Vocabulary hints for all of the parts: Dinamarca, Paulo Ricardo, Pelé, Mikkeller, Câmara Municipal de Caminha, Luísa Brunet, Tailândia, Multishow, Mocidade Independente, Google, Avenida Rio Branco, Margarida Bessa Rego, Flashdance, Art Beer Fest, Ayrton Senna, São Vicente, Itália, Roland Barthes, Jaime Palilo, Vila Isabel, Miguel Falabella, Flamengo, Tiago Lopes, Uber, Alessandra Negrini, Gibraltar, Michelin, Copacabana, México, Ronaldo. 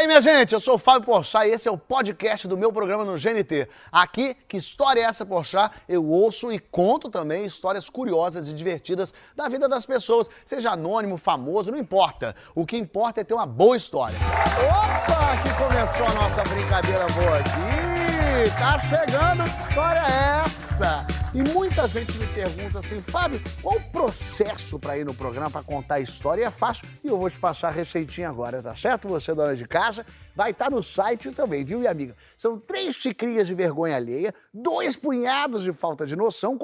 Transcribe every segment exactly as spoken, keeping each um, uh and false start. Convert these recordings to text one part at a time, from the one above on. E aí, minha gente, eu sou o Fábio Porchat e esse é o podcast do meu programa no G N T. Aqui, que história é essa, Porchat? Eu ouço e conto também histórias curiosas e divertidas da vida das pessoas, seja anônimo, famoso, não importa. O que importa é ter uma boa história. Opa, que começou a nossa brincadeira boa aqui. Tá chegando, que história é essa? E muita gente me pergunta assim, Fábio, qual o processo para ir no programa para contar a história? E é fácil e eu vou te passar a receitinha agora, tá certo? Você, dona de casa, vai estar no site também, viu, minha amiga? São três xicrinhas de vergonha alheia, dois punhados de falta de noção,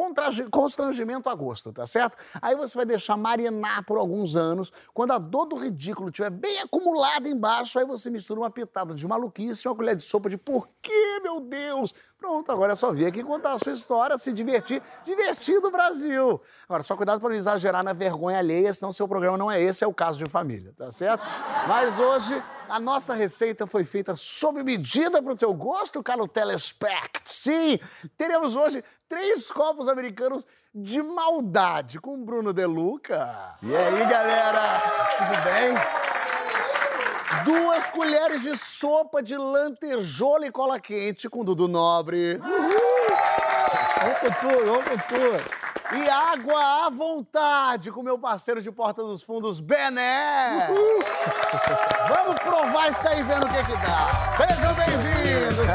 constrangimento a gosto, tá certo? Aí você vai deixar marinar por alguns anos, quando a dor do ridículo estiver bem acumulada embaixo, aí você mistura uma pitada de maluquice e uma colher de sopa de por quê, meu Deus? Pronto, agora é só vir aqui contar a sua história, se divertir, divertir do Brasil. Agora, só cuidado para não exagerar na vergonha alheia, senão seu programa não é esse, é o Caso de Família, tá certo? Mas hoje, a nossa receita foi feita sob medida para o teu gosto, caro telespect. Sim, teremos hoje três copos americanos de maldade com o Bruno Deluca. E aí, galera, tudo bem? Duas colheres de sopa de lantejola e cola quente com Dudu Nobre. Vamos com tudo, vamos com tudo. E água à vontade com meu parceiro de Porta dos Fundos, Bené. Uhul. Vamos provar isso aí, vendo o que é que dá. Sejam bem-vindos.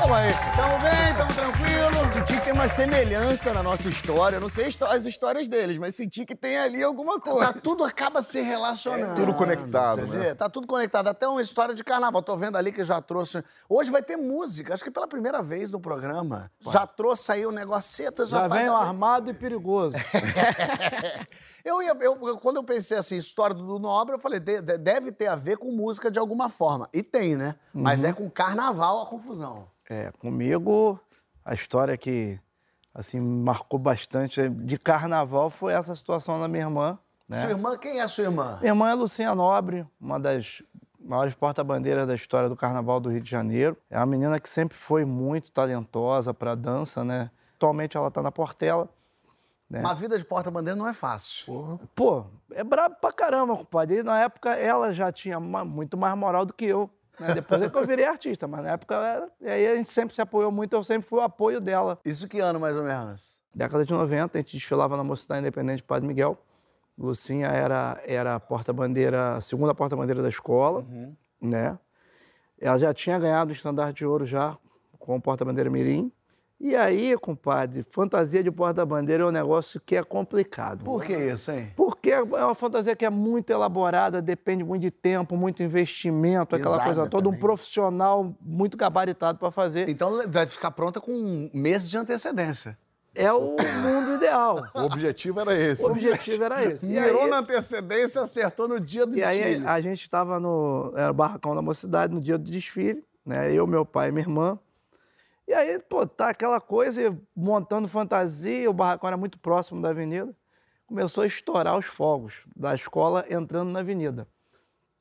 Tamo aí. Tamo bem, tamo tranquilo. Eu senti que tem uma semelhança na nossa história. Eu não sei as histórias deles, mas senti que tem ali alguma coisa. Tá, tudo acaba se relacionando. É, tudo conectado, você né? Vê? Tá tudo conectado. Até uma história de carnaval. Tô vendo ali que já trouxe... Hoje vai ter música. Acho que pela primeira vez no programa. Pô. Já trouxe aí o negoceta. Já, já faz vem a... armado e perigoso. eu, ia, eu Quando eu pensei assim, história do Nobre, eu falei, de, de, deve ter a ver com música de alguma forma. E tem, né? Uhum. Mas é com carnaval a confusão. É, comigo, a história que, assim, marcou bastante de carnaval foi essa situação da minha irmã, né? Sua irmã, quem é a sua irmã? Minha irmã é Lucinha Nobre, uma das maiores porta-bandeiras da história do carnaval do Rio de Janeiro. É uma menina que sempre foi muito talentosa pra dança, né? Atualmente ela tá na Portela, né? Uma vida de porta-bandeira não é fácil. Porra. Pô, é brabo pra caramba, compadre. E na época ela já tinha muito mais moral do que eu. Depois é que eu virei artista, mas na época ela era... aí a gente sempre se apoiou muito, eu sempre fui o apoio dela. Isso que ano, mais ou menos? Década de noventa, a gente desfilava na Mocidade Independente, Padre Miguel. Lucinha era, era a porta-bandeira, segunda porta-bandeira da escola, uhum, né? Ela já tinha ganhado o estandarte de ouro já com porta-bandeira mirim. E aí, compadre, fantasia de porta-bandeira é um negócio que é complicado. Por que isso, hein? Porque é uma fantasia que é muito elaborada, depende muito de tempo, muito investimento, pesada aquela coisa toda, também. Um profissional muito gabaritado para fazer. Então vai ficar pronta com meses de antecedência. É o mundo ideal. O objetivo era esse. O objetivo era esse. Mirou aí... na antecedência, acertou no dia do e desfile. E aí a gente estava no era o barracão da Mocidade no dia do desfile, né? Eu, meu pai e minha irmã. E aí, pô, tá aquela coisa, montando fantasia, o barracão era muito próximo da avenida, começou a estourar os fogos da escola entrando na avenida.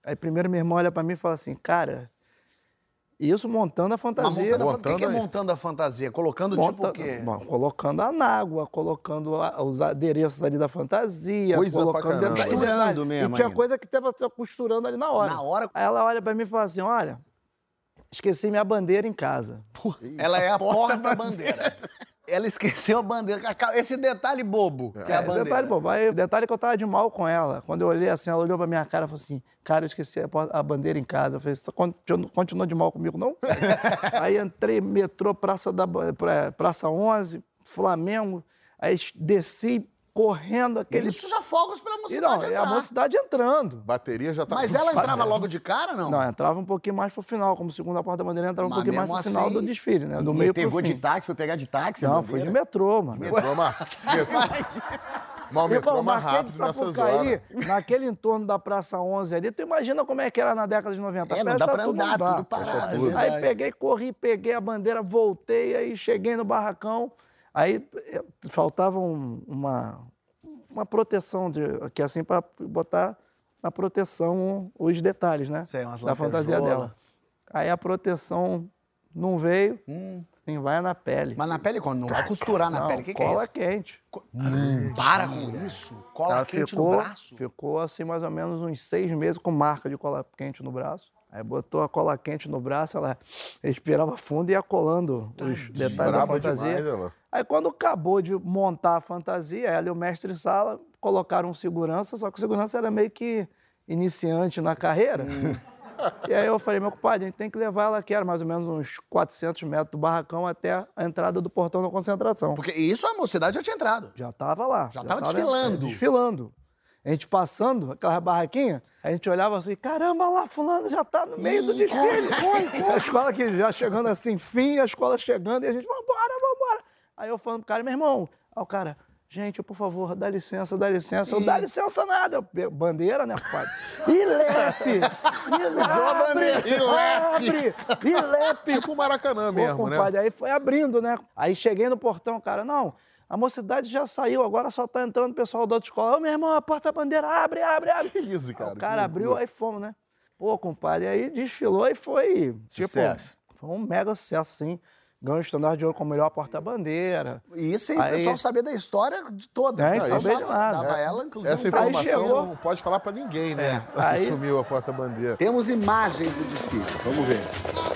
Aí primeiro minha irmã olha pra mim e fala assim, cara, isso montando a fantasia... Montando a fan... O que é montando a fantasia? Colocando Monta... tipo o quê? Bom, colocando a nágua, colocando a... os adereços ali da fantasia, coisa colocando... Pra costurando mesmo. E tinha coisa que tava costurando ali na hora. Na hora... Aí ela olha pra mim e fala assim, olha... Esqueci minha bandeira em casa. Ela é a porta-bandeira. Porta ela esqueceu a bandeira. Esse detalhe bobo que é, é a bandeira. Detalhe bobo. Aí, o detalhe é que eu tava de mal com ela. Quando eu olhei assim, ela olhou pra minha cara e falou assim, cara, eu esqueci a, porta, a bandeira em casa. Eu falei, você continuou de mal comigo, não? Aí entrei, metrô, Praça, da, Praça onze, Flamengo. Aí desci correndo aquele... Isso já fogos pra Mocidade entrar. E não, a Mocidade entrando. Bateria já tá... Mas ela entrava bateria. Logo de cara, não? Não, entrava um pouquinho mais pro final, como segunda porta-bandeira, entrava mas um pouquinho mais pro assim... final do desfile, né? Do e meio pegou pro de fim. Táxi, foi pegar de táxi? Não, fui de metrô, mano. Metrô, mano. Mas o metrô mais rápido nessas horas. Naquele entorno da Praça onze ali, tu imagina como é que era na década de noventa. É, não dá pra andar, tudo parado. Aí peguei, corri, peguei a bandeira, voltei, aí cheguei no barracão. Aí faltava um, uma, uma proteção, de, que assim, para botar na proteção os detalhes, né? Sei, da fantasia dela. Aí a proteção não veio, hum. Tem vaia na pele. Mas na pele quando? Não vai costurar na não, pele. O que, que é isso? Cola quente. Hum, para com isso? Cola ela quente ficou, no braço? Ficou assim mais ou menos uns seis meses com marca de cola quente no braço. Aí botou a cola quente no braço, ela respirava fundo e ia colando os detalhes da fantasia. Demais, aí quando acabou de montar a fantasia, ela e o mestre Sala colocaram um segurança, só que o segurança era meio que iniciante na carreira. E aí eu falei, meu compadre, a gente tem que levar ela aqui, era mais ou menos uns quatrocentos metros do barracão até a entrada do portão da concentração. Porque isso a mocidade já tinha entrado. Já tava lá. Já, já tava, tava desfilando. Desfilando. A gente passando, aquela barraquinha, a gente olhava assim, caramba, lá, fulano já tá no meio do desfile. A escola que já chegando assim, fim, a escola chegando, e a gente, vambora, vambora. Aí eu falando pro cara, meu irmão, aí o cara, gente, por favor, dá licença, dá licença. Eu, dá licença nada. Eu, bandeira, né, padre? Ilepe! Ilepe! Ilepe! Ilepe! Tipo o Maracanã mesmo, pô, né? Aí foi abrindo, né? Aí cheguei no portão, cara, não... A mocidade já saiu, agora só tá entrando o pessoal da outra escola. Ô, meu irmão, a porta-bandeira, abre, abre, abre. Que isso, cara? O cara abriu, aí fomos, né? Pô, compadre, aí desfilou e foi... Sucesso. Tipo, foi um mega sucesso, sim. Ganhou o estandarte de ouro com a melhor porta-bandeira. E isso aí, aí, o pessoal sabia da história de toda. É, não sabia de nada. Dava é. ela, inclusive, essa informação chegou... não pode falar pra ninguém, né? É. Aí... Que sumiu a porta-bandeira. Temos imagens do desfile, vamos ver.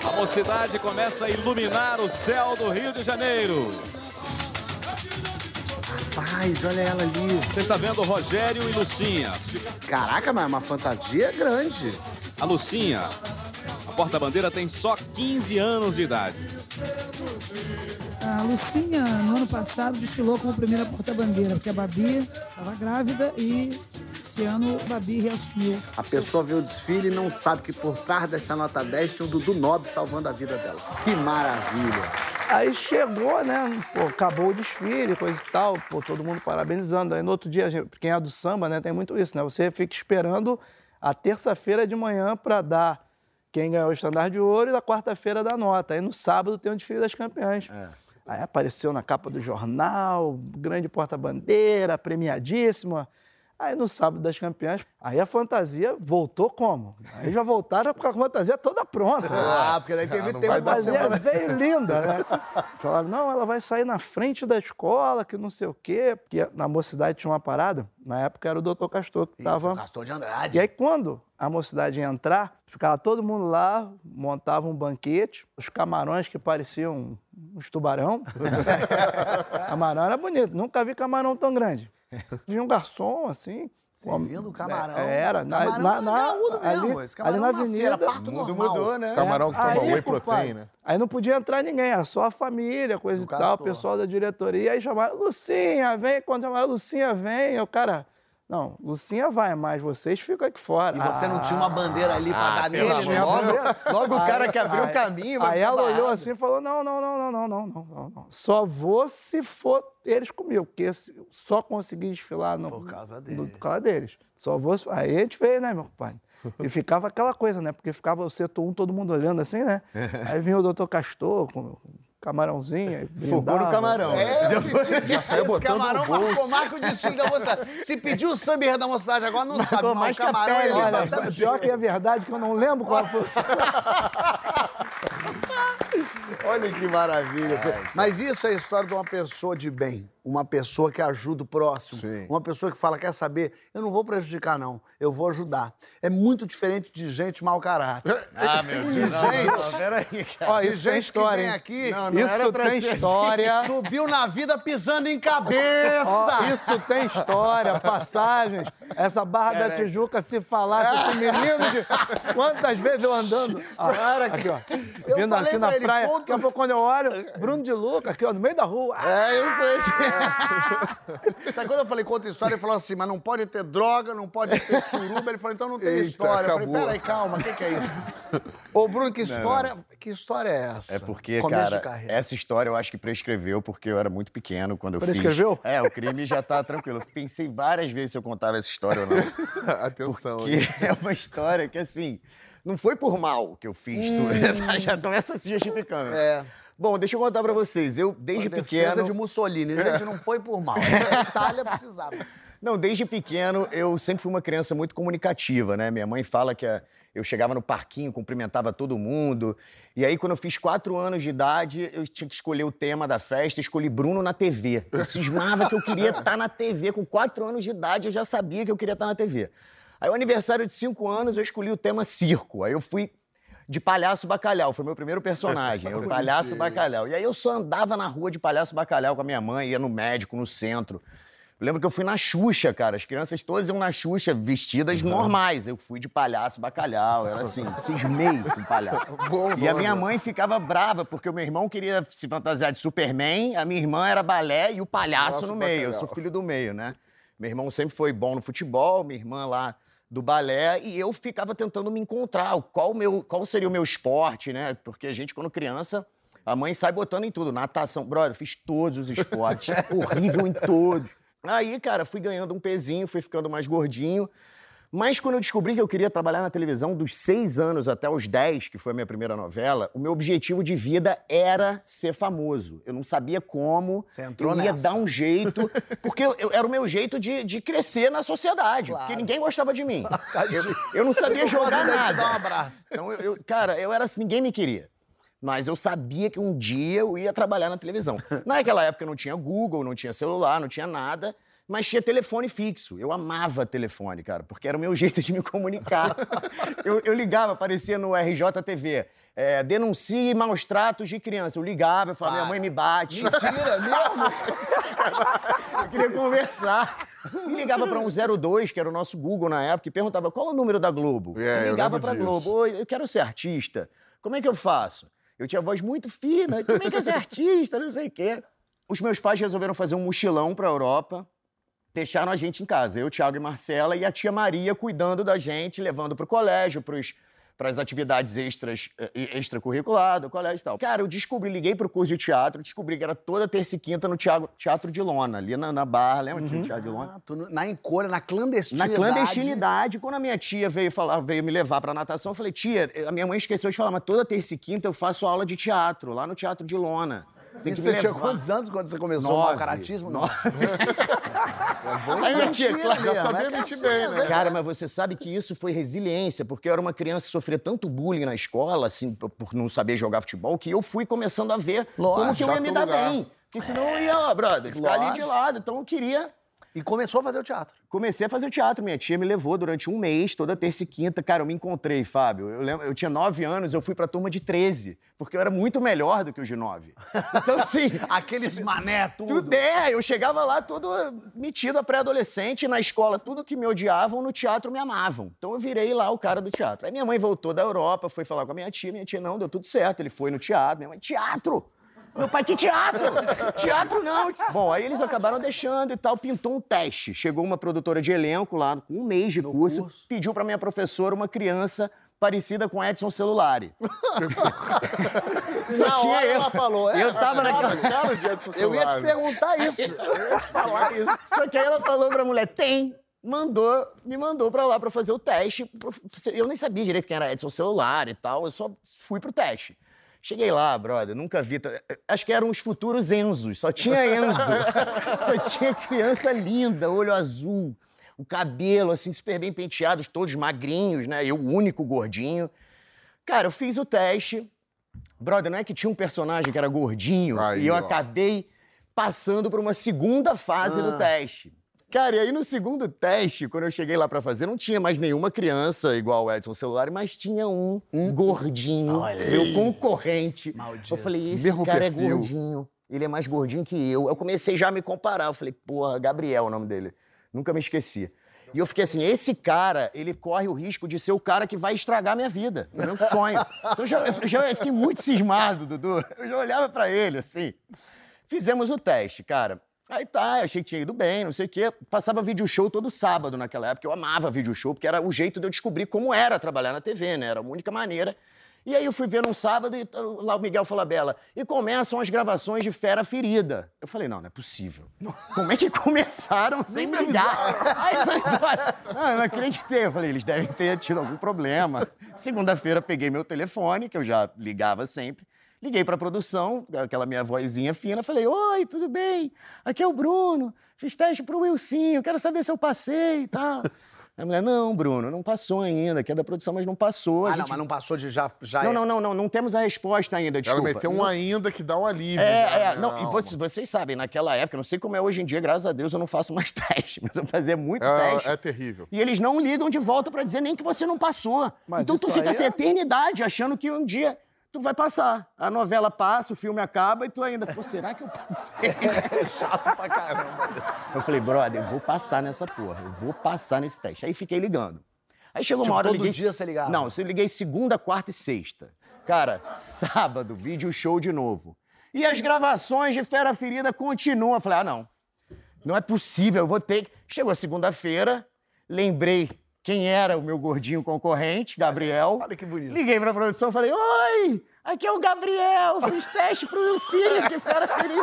A mocidade começa a iluminar o céu do Rio de Janeiro. Rapaz, olha ela ali. Você está vendo Rogério e Lucinha. Caraca, mas é uma fantasia grande. A Lucinha, a porta-bandeira, tem só quinze anos de idade. A Lucinha, no ano passado, desfilou como primeira porta-bandeira, porque a Babi estava grávida e esse ano a Babi reassumiu. A pessoa vê o desfile e não sabe que por trás dessa nota dez tinha o Dudu Nobre salvando a vida dela. Que maravilha. Aí chegou, né? Pô, acabou o desfile, coisa e tal. Pô, todo mundo parabenizando. Aí no outro dia, quem é do samba, né? Tem muito isso, né? Você fica esperando a terça-feira de manhã para dar quem ganhou o estandarte de ouro e da quarta-feira da nota. Aí no sábado tem o desfile das campeãs. É. Aí apareceu na capa do jornal, grande porta-bandeira, premiadíssima. Aí no sábado das campeãs, aí a fantasia voltou como? Aí já voltaram com a fantasia toda pronta. Ah, né? Porque daí teve ah, tempo. A fantasia veio linda, né? Falaram, não, ela vai sair na frente da escola, que não sei o quê. Porque na mocidade tinha uma parada, na época era o doutor Castor. Que tava... Isso, Castor de Andrade. E aí quando a mocidade ia entrar, ficava todo mundo lá, montava um banquete, os camarões que pareciam uns tubarão. Camarão era bonito, nunca vi camarão tão grande. Vinha um garçom, assim... Servindo o camarão. Era. Camarão na, na, graúdo mesmo. Ali, esse camarão ali na nascia, avenida, era parto normal. Mudou, né? Camarão que toma aí, whey protein, né? Aí não podia entrar ninguém, era só a família, coisa e tal, o pessoal da diretoria. Aí chamaram, Lucinha, vem. Quando chamaram, Lucinha, vem. Eu, cara... Não, Lucinha vai, mas vocês ficam aqui fora. E você ah, não tinha uma bandeira ali pra ah, dar nele, né? Logo, logo aí, o cara que abriu aí, o caminho vai. Aí ela barrado. Olhou assim e falou, não, não, não, não, não, não, não, não. Só vou se for eles comigo, porque só consegui desfilar... No, por causa deles. No, por causa deles. Só vou... Aí a gente veio, né, meu compadre? E ficava aquela coisa, né? Porque ficava o setor um, todo mundo olhando assim, né? Aí vinha o doutor Castor com... Camarãozinho. Fogou no camarão. É, já, foi, já, já saiu botando camarão marcou, marca o destino da mocidade. Se pediu o samba da mocidade agora, não marcou sabe mais camarão. Pele, olha, é pior cheiro. Que é verdade, que eu não lembro qual foi. Olha que maravilha. É, mas isso é a história de uma pessoa de bem, uma pessoa que ajuda o próximo, sim. Uma pessoa que fala, quer saber, eu não vou prejudicar, não, eu vou ajudar. É muito diferente de gente mau caráter. Ah, meu Deus. De não, gente, não, não, peraí, cara. Ó, de gente história, que vem aqui... Não, não isso era tem história. Assim, subiu na vida pisando em cabeça. Oh, isso tem história, passagens. Essa Barra é, da Tijuca, é. Se falasse esse menino de... Quantas vezes eu andando... Ah, cara, aqui, ó. Eu vindo aqui na ele, praia, daqui a pouco quando eu olho, Bruno Deluca, aqui, ó, no meio da rua. É, isso aí. Isso. É. Sabe quando eu falei conta história, ele falou assim, mas não pode ter droga, não pode ter suruba. Ele falou, então não tem eita, história. Acabou. Eu falei, peraí, calma, o que, que é isso? Ô, Bruno, que história, não, não. Que história é essa? É porque, começo cara, essa história eu acho que prescreveu, porque eu era muito pequeno quando eu prescreveu? Fiz. Prescreveu? É, o crime já tá tranquilo. Eu pensei várias vezes se eu contava essa história ou não. Atenção. Porque aí. É uma história que, assim, não foi por mal que eu fiz. Hum. Já estão essa se justificando. É. Bom, deixa eu contar pra vocês. Eu, desde pequeno... A defesa de Mussolini, gente, não foi por mal. A Itália precisava. Não, desde pequeno eu sempre fui uma criança muito comunicativa, né? Minha mãe fala que eu chegava no parquinho, cumprimentava todo mundo. E aí, quando eu fiz quatro anos de idade, eu tinha que escolher o tema da festa, escolhi Bruno na T V. Eu cismava que eu queria estar na T V. Com quatro anos de idade, eu já sabia que eu queria estar na T V. Aí, o aniversário de cinco anos, eu escolhi o tema circo. Aí eu fui de palhaço bacalhau, foi meu primeiro personagem, eu palhaço bacalhau. E aí eu só andava na rua de palhaço bacalhau com a minha mãe, ia no médico, no centro. Eu lembro que eu fui na Xuxa, cara, as crianças todas iam na Xuxa vestidas normais. Eu fui de palhaço bacalhau, era assim, cismei com palhaço. E a minha mãe ficava brava, porque o meu irmão queria se fantasiar de Superman, a minha irmã era balé e o palhaço no meio, eu sou filho do meio, né? Meu irmão sempre foi bom no futebol, minha irmã lá do balé, e eu ficava tentando me encontrar, qual, meu, qual seria o meu esporte, né? Porque a gente, quando criança, a mãe sai botando em tudo, natação. Brother, fiz todos os esportes, horrível em todos. Aí, cara, fui ganhando um pezinho, fui ficando mais gordinho, mas quando eu descobri que eu queria trabalhar na televisão dos seis anos até os dez, que foi a minha primeira novela, o meu objetivo de vida era ser famoso. Eu não sabia como, Você entrou eu ia nessa. dar um jeito, porque eu, eu, era o meu jeito de, de crescer na sociedade, claro. Porque ninguém gostava de mim. Eu, eu não sabia eu jogar nada. Te dar um abraço. Então, eu, eu, cara, eu era assim, ninguém me queria. Mas eu sabia que um dia eu ia trabalhar na televisão. Naquela época não tinha Google, não tinha celular, não tinha nada. Mas tinha telefone fixo. Eu amava telefone, cara, porque era o meu jeito de me comunicar. Eu, eu ligava, aparecia no R J T V. É, denuncie maus tratos de criança. Eu ligava, eu falava, Para. minha mãe me bate. Mentira, mesmo? Eu queria conversar. E ligava pra um zero dois, que era o nosso Google na época, e perguntava qual é o número da Globo. É, eu ligava eu pra disso. Globo. Oi, eu quero ser artista. Como é que eu faço? Eu tinha voz muito fina. Como é que eu ser artista? Não sei o quê. Os meus pais resolveram fazer um mochilão pra Europa. Deixaram a gente em casa, eu, Thiago e Marcela, e a tia Maria cuidando da gente, levando pro colégio, para as atividades extras, extracurriculares, do colégio e tal. Cara, eu descobri, liguei pro curso de teatro, descobri que era toda terça e quinta no teatro, teatro de Lona, ali na, na Barra, lembra? Uhum. Teatro de Lona. Ah, tô no, na encolha, na clandestinidade. Na clandestinidade. Quando a minha tia veio, falar, veio me levar pra natação, eu falei, tia, a minha mãe esqueceu de falar, mas toda terça e quinta eu faço aula de teatro, lá no Teatro de Lona. Você, você tinha quantos anos quando você começou o mau caratismo? Nove. Aí mentir, claro, eu sabia mentir bem, né? Cara, mas você sabe que isso foi resiliência, porque eu era uma criança que sofria tanto bullying na escola, assim, por não saber jogar futebol, que eu fui começando a ver Lógico, como que eu ia me dar lugar. bem. Porque senão eu ia, ó, brother, ficar Lógico. ali de lado. Então eu queria... E começou a fazer o teatro? Comecei a fazer o teatro. Minha tia me levou durante um mês, toda terça e quinta. Cara, eu me encontrei, Fábio. Eu lembro, eu tinha nove anos, eu fui pra turma de treze. Porque eu era muito melhor do que os de nove. Então, assim... Aqueles mané, tudo. Tudo é. Eu chegava lá todo metido a pré-adolescente. Na escola, tudo que me odiavam, no teatro me amavam. Então eu virei lá o cara do teatro. Aí minha mãe voltou da Europa, foi falar com a minha tia. Minha tia, não, deu tudo certo. Ele foi no teatro. Minha mãe, teatro! Meu pai, que teatro? Teatro não. Bom, aí eles acabaram deixando e tal, pintou um teste. Chegou uma produtora de elenco lá, com um mês de curso, curso, pediu pra minha professora uma criança parecida com Edson Celulari. Só tinha eu. Ela falou. É, eu tava naquela cara de Edson Celulari. Eu ia te perguntar isso. Eu ia te falar isso. Só que aí ela falou pra mulher, tem. Mandou, me mandou pra lá pra fazer o teste. Eu nem sabia direito quem era Edson Celulari e tal, eu só fui pro teste. Cheguei lá, brother, nunca vi... Acho que eram os futuros Enzos, só tinha Enzo. Só tinha criança linda, olho azul, o cabelo, assim, super bem penteados, todos magrinhos, né? Eu, o único gordinho. Cara, eu fiz o teste. Brother, não é que tinha um personagem que era gordinho aí, e eu ó. acabei passando por uma segunda fase ah. do teste. Cara, e aí no segundo teste, quando eu cheguei lá pra fazer, não tinha mais nenhuma criança igual o Edson Celulari, mas tinha um hum? gordinho, Olha meu aí. concorrente. Maldito. Eu falei, esse Mesmo cara perfil. é gordinho, ele é mais gordinho que eu. Eu comecei já a me comparar, eu falei, porra, Gabriel é o nome dele, nunca me esqueci. E eu fiquei assim, esse cara, ele corre o risco de ser o cara que vai estragar minha vida, meu sonho. Então já, eu já fiquei muito cismado, Dudu, eu já olhava pra ele, assim. Fizemos o teste, cara. Aí tá, eu achei que tinha ido bem, não sei o quê. Passava vídeo show todo sábado naquela época. Eu amava vídeo show, porque era o jeito de eu descobrir como era trabalhar na T V, né? Era a única maneira. E aí eu fui ver num sábado e lá o Miguel Falabella. E começam as gravações de Fera Ferida. Eu falei, não, não é possível. Como é que começaram sem brigar? Aí foi Não, eu não acreditei. Eu falei, eles devem ter tido algum problema. Segunda-feira peguei meu telefone, que eu já ligava sempre. Liguei pra produção, aquela minha vozinha fina, falei, oi, tudo bem? Aqui é o Bruno, fiz teste pro Wilsinho, quero saber se eu passei e tal. A mulher, não, Bruno, não passou ainda, aqui é da produção, mas não passou. A ah, gente... não, mas não passou de já... já não, é... não, não, não, não temos a resposta ainda, desculpa. Ela meteu um não... ainda que dá um alívio. É, é, não, não, e vocês, vocês sabem, naquela época, não sei como é hoje em dia, graças a Deus, eu não faço mais teste, mas eu fazia muito é, teste. É terrível. E eles não ligam de volta pra dizer nem que você não passou. Mas então tu fica essa é... eternidade achando que um dia... tu vai passar. A novela passa, o filme acaba e tu ainda... Pô, será que eu passei? É chato pra caramba. Eu falei, brother, eu vou passar nessa porra. Eu vou passar nesse teste. Aí fiquei ligando. Aí chegou tipo, uma hora... Todo eu liguei... dia você ligava? Não, eu liguei segunda, quarta e sexta. Cara, sábado, vídeo show de novo. E as gravações de Fera Ferida continuam. Eu falei, ah, não. Não é possível, eu vou ter que... Chegou a segunda-feira, lembrei... Quem era o meu gordinho concorrente, Gabriel. Olha que bonito. Liguei pra produção e falei, oi, aqui é o Gabriel, fiz teste pro Wilsinho, que fera feliz.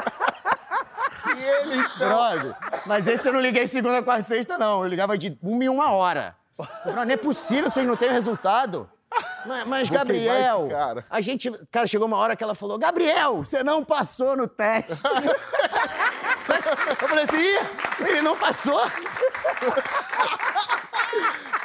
E ele, então... Brother, mas esse eu não liguei segunda, quarta, sexta, não. Eu ligava de uma em uma hora. Não, não é possível que vocês não tenham resultado. Mas, mas Gabriel, cara. a gente... Cara, chegou uma hora que ela falou, Gabriel, você não passou no teste. Eu falei assim, ih, ele não passou.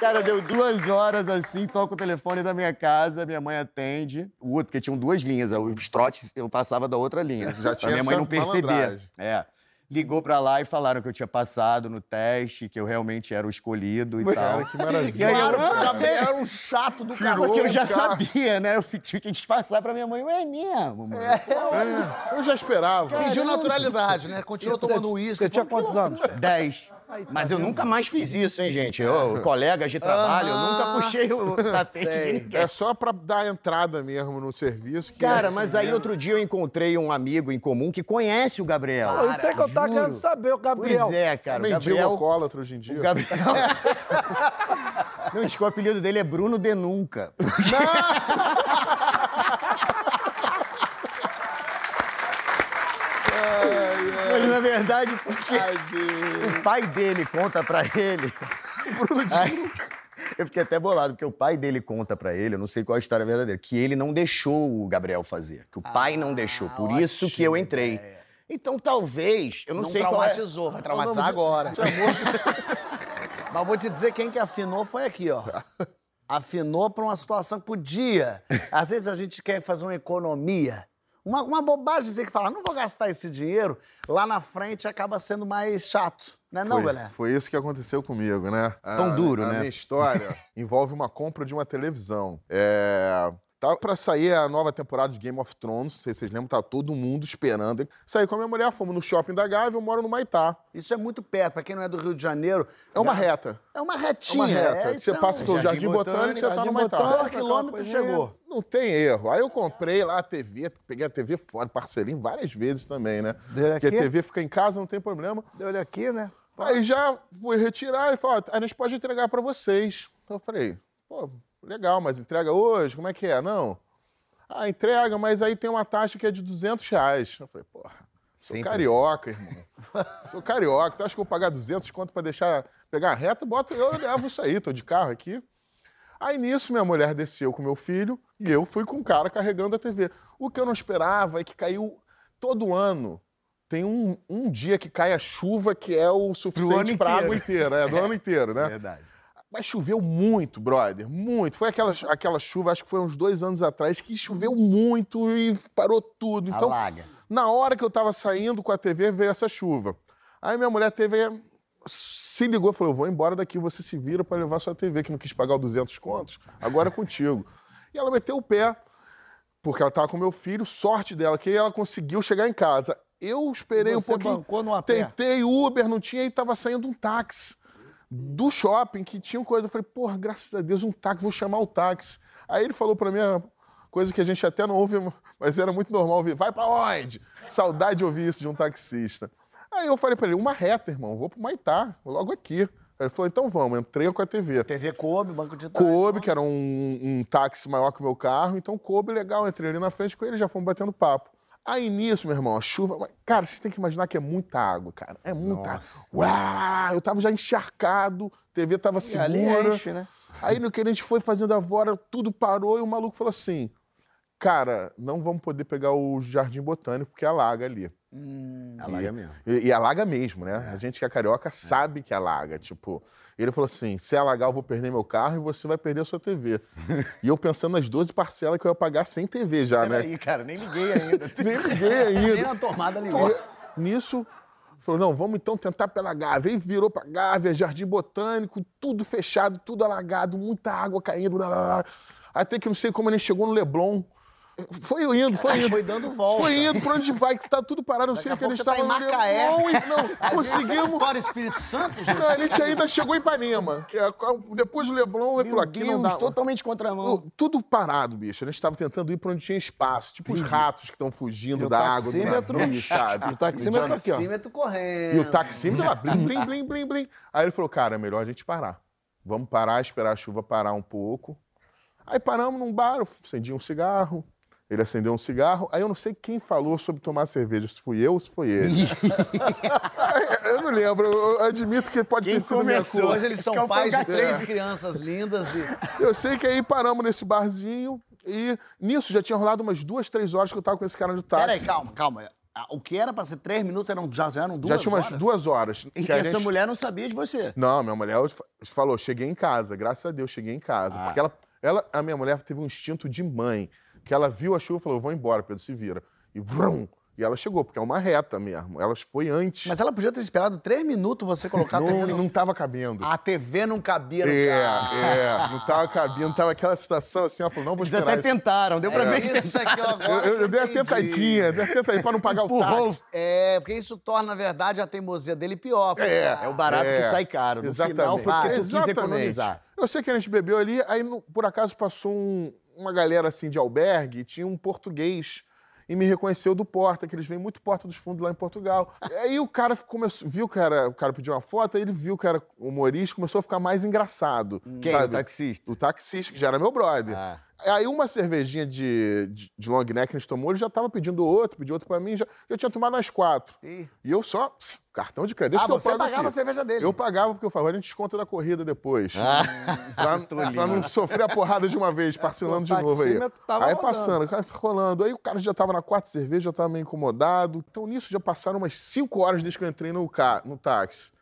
Cara, deu duas horas assim, toco o telefone da minha casa, minha mãe atende. O outro, porque tinham duas linhas, os trotes eu passava da outra linha. Já tinha minha mãe não percebia. É. Ligou pra lá e falaram que eu tinha passado no teste, que eu realmente era o escolhido e cara, tal. Que maravilha. E aí eu, claro, eu era um chato do cara. Porque eu já sabia, né? Eu tive que disfarçar pra minha mãe. Eu é mesmo, mano. É, é. Eu já esperava. Fingiu naturalidade, né? Continuou tomando uísque. Você tinha quantos anos? Dez. Mas eu nunca mais fiz isso, hein, gente? Eu, colegas de trabalho, eu nunca puxei o tapete de ninguém. É só pra dar entrada mesmo no serviço. Que cara, mas aí outro dia eu encontrei um amigo em comum que conhece o Gabriel. Ah, isso é que eu tava querendo saber, o Gabriel. Pois é, cara. O Gabriel alcoólatra hoje em dia. O Gabriel... Não, diz que o apelido dele é Bruno Deluca. Porque... Não! Mas, na verdade, porque Ai, o pai dele conta pra ele... Aí, eu fiquei até bolado, porque o pai dele conta pra ele, eu não sei qual é a história verdadeira, que ele não deixou o Gabriel fazer, que o ah, pai não deixou, por ótimo, isso que eu entrei. É. Então, talvez, eu não, não sei qual é... Não traumatizou, vai traumatizar agora. Mas vou te dizer, quem que afinou foi aqui, ó. Afinou pra uma situação que podia. Às vezes a gente quer fazer uma economia... Uma, uma bobagem dizer que fala, não vou gastar esse dinheiro, lá na frente acaba sendo mais chato, né não, Bené? Foi isso que aconteceu comigo, né? Tão a, duro, a, né? A minha história envolve uma compra de uma televisão. É... Tá pra sair a nova temporada de Game of Thrones, não sei se vocês lembram, tá todo mundo esperando. Saí com a minha mulher, fomos no Shopping da Gávea, eu moro no Maitá. Isso é muito perto, pra quem não é do Rio de Janeiro... É uma reta. É uma retinha. É uma reta. É, você é passa um... pelo Jardim Botânico e você tá no Maitá. Quantos quilômetros chegou? Não tem erro. Aí eu comprei lá a T V, peguei a T V fora, parcelei várias vezes também, né? Porque a T V fica em casa, não tem problema. Deu ele aqui, né? Aí já fui retirar e falei, ó, a gente pode entregar pra vocês. Então eu falei, pô... Legal, mas entrega hoje? Como é que é? Não. Ah, entrega, mas aí tem uma taxa que é de duzentos reais. Eu falei, porra, sou Sempre carioca, assim. irmão. Sou carioca. Tu acha que eu vou pagar duzentos conto pra deixar pegar a reta? Bota, eu levo isso aí, tô de carro aqui. Aí nisso, minha mulher desceu com meu filho e eu fui com o cara carregando a T V. O que eu não esperava é que caiu todo ano. Tem um, um dia que cai a chuva que é o suficiente pra água inteira. É, do ano inteiro, né? Verdade. Mas choveu muito, brother, muito. Foi aquela, aquela chuva, acho que foi uns dois anos atrás, que choveu muito e parou tudo. Então, alaga. Na hora que eu tava saindo com a T V, veio essa chuva. Aí minha mulher teve, se ligou e falou, eu vou embora daqui, você se vira pra levar sua T V, que não quis pagar os duzentos contos, agora é contigo. E ela meteu o pé, porque ela tava com meu filho, sorte dela, que ela conseguiu chegar em casa. Eu esperei você um pouquinho, tentei Uber, não tinha, e tava saindo um táxi. Do shopping, que tinha coisa. Eu falei, porra, graças a Deus, um táxi, vou chamar o táxi. Aí ele falou pra mim, coisa que a gente até não ouve, mas era muito normal ouvir, vai pra onde? Saudade de ouvir isso de um taxista. Aí eu falei pra ele, uma reta, irmão, vou pro Maitá, logo aqui. Ele falou, então vamos, entrei com a T V. T V coube, banco de trás. Coube, que era um, um táxi maior que o meu carro, então coube, legal, entrei ali na frente com ele, já fomos batendo papo. Aí nisso, meu irmão, a chuva... Cara, você tem que imaginar que é muita água, cara. É muita água. Uau, eu tava já encharcado, a T V tava segura. Ali enche, né? Aí no que a gente foi fazendo a vora, tudo parou e o maluco falou assim, cara, não vamos poder pegar o Jardim Botânico, porque alaga ali. Hum. Alaga e, mesmo. E, e alaga mesmo, né? É. A gente que é carioca sabe é. que alaga, tipo... Ele falou assim, se alagar eu vou perder meu carro e você vai perder a sua tê vê. E eu pensando nas doze parcelas que eu ia pagar sem tê vê já, né? Aí, cara, nem liguei ainda. nem liguei ainda. Nem na tomada ligou. Nisso, falou, não, vamos então tentar pela Gávea. E virou pra Gávea, Jardim Botânico, tudo fechado, tudo alagado, muita água caindo, blá, blá, blá. Até que não sei como ele chegou no Leblon. Foi indo, foi indo. Foi dando volta. Foi indo, pra onde vai, que tá tudo parado. Não sei o que eles estavam tá no Leblon. Não, conseguimos... Para o Espírito Santo, gente? Não, a gente ainda chegou em Ipanema. Depois do Leblon, ele falou, aqui não dá. Totalmente contramão. Tudo parado, bicho. A gente tava tentando ir pra onde tinha espaço. Tipo os ratos que estão fugindo da água do navio, sabe? O taxímetro aqui, ó. O taxímetro correndo. E o taxímetro lá, blim, blim, blim, blim, blim. Aí ele falou, cara, é melhor a gente parar. Vamos parar, esperar a chuva parar um pouco. Aí paramos num bar, eu acendi um cigarro. Ele acendeu um cigarro, aí eu não sei quem falou sobre tomar cerveja, se fui eu ou se foi ele. Eu não lembro, eu admito que pode quem ter sido minha culpa. Hoje eles são pais de três é. crianças lindas. E... Eu sei que aí paramos nesse barzinho e nisso já tinha rolado umas duas, três horas que eu tava com esse cara de táxi. Peraí, calma, calma. O que era pra ser três minutos eram, já eram duas horas? Já tinha umas horas? duas horas. E a gente... sua mulher não sabia de você? Não, minha mulher falou, cheguei em casa, graças a Deus, cheguei em casa. Ah. Porque ela, ela, a minha mulher teve um instinto de mãe. Que ela viu a chuva e falou, vou embora, Pedro, se vira. E vrum! E ela chegou, porque é uma reta mesmo. Ela foi antes. Mas ela podia ter esperado três minutos você colocar não, a tê vê. Não, não tava cabendo. A tê vê não cabia no carro. É, é. Não tava cabendo. Tava aquela situação assim, ela falou, não, vou esperar. Eles até isso. tentaram. Deu pra é. ver que isso aqui agora. Eu, eu, eu dei a tentadinha. Dei a tentadinha pra não pagar Empurrou. o táxi. É, porque isso torna, na verdade, a teimosia dele pior. É, é o barato é. que sai caro. No Exatamente. final foi porque ah, tu exatamente. quis economizar. Eu sei que a gente bebeu ali, aí por acaso passou um... uma galera assim de albergue, tinha um português e me reconheceu do Porta, que eles vêm muito Porta dos Fundos lá em Portugal. Aí o cara começou, viu que era, o cara pediu uma foto, aí ele viu que era humorista, começou a ficar mais engraçado. Quem? Sabe? O taxista? O taxista, que já era meu brother. Ah. Aí uma cervejinha de, de, de long neck que a gente tomou, ele já tava pedindo outro, pediu outro pra mim, já, eu tinha tomado nas quatro. Ih. E eu só, pss, cartão de crédito. Ah, você eu pagava aqui. a cerveja dele? Eu pagava, porque eu falava, a gente desconta da corrida depois. Ah. Pra, pra não sofrer a porrada de uma vez, parcelando de novo aí. Tava aí rodando. passando, cara rolando. Aí o cara já tava na quarta cerveja, já tava meio incomodado. Então nisso já passaram umas cinco horas desde que eu entrei no, ca... no táxi.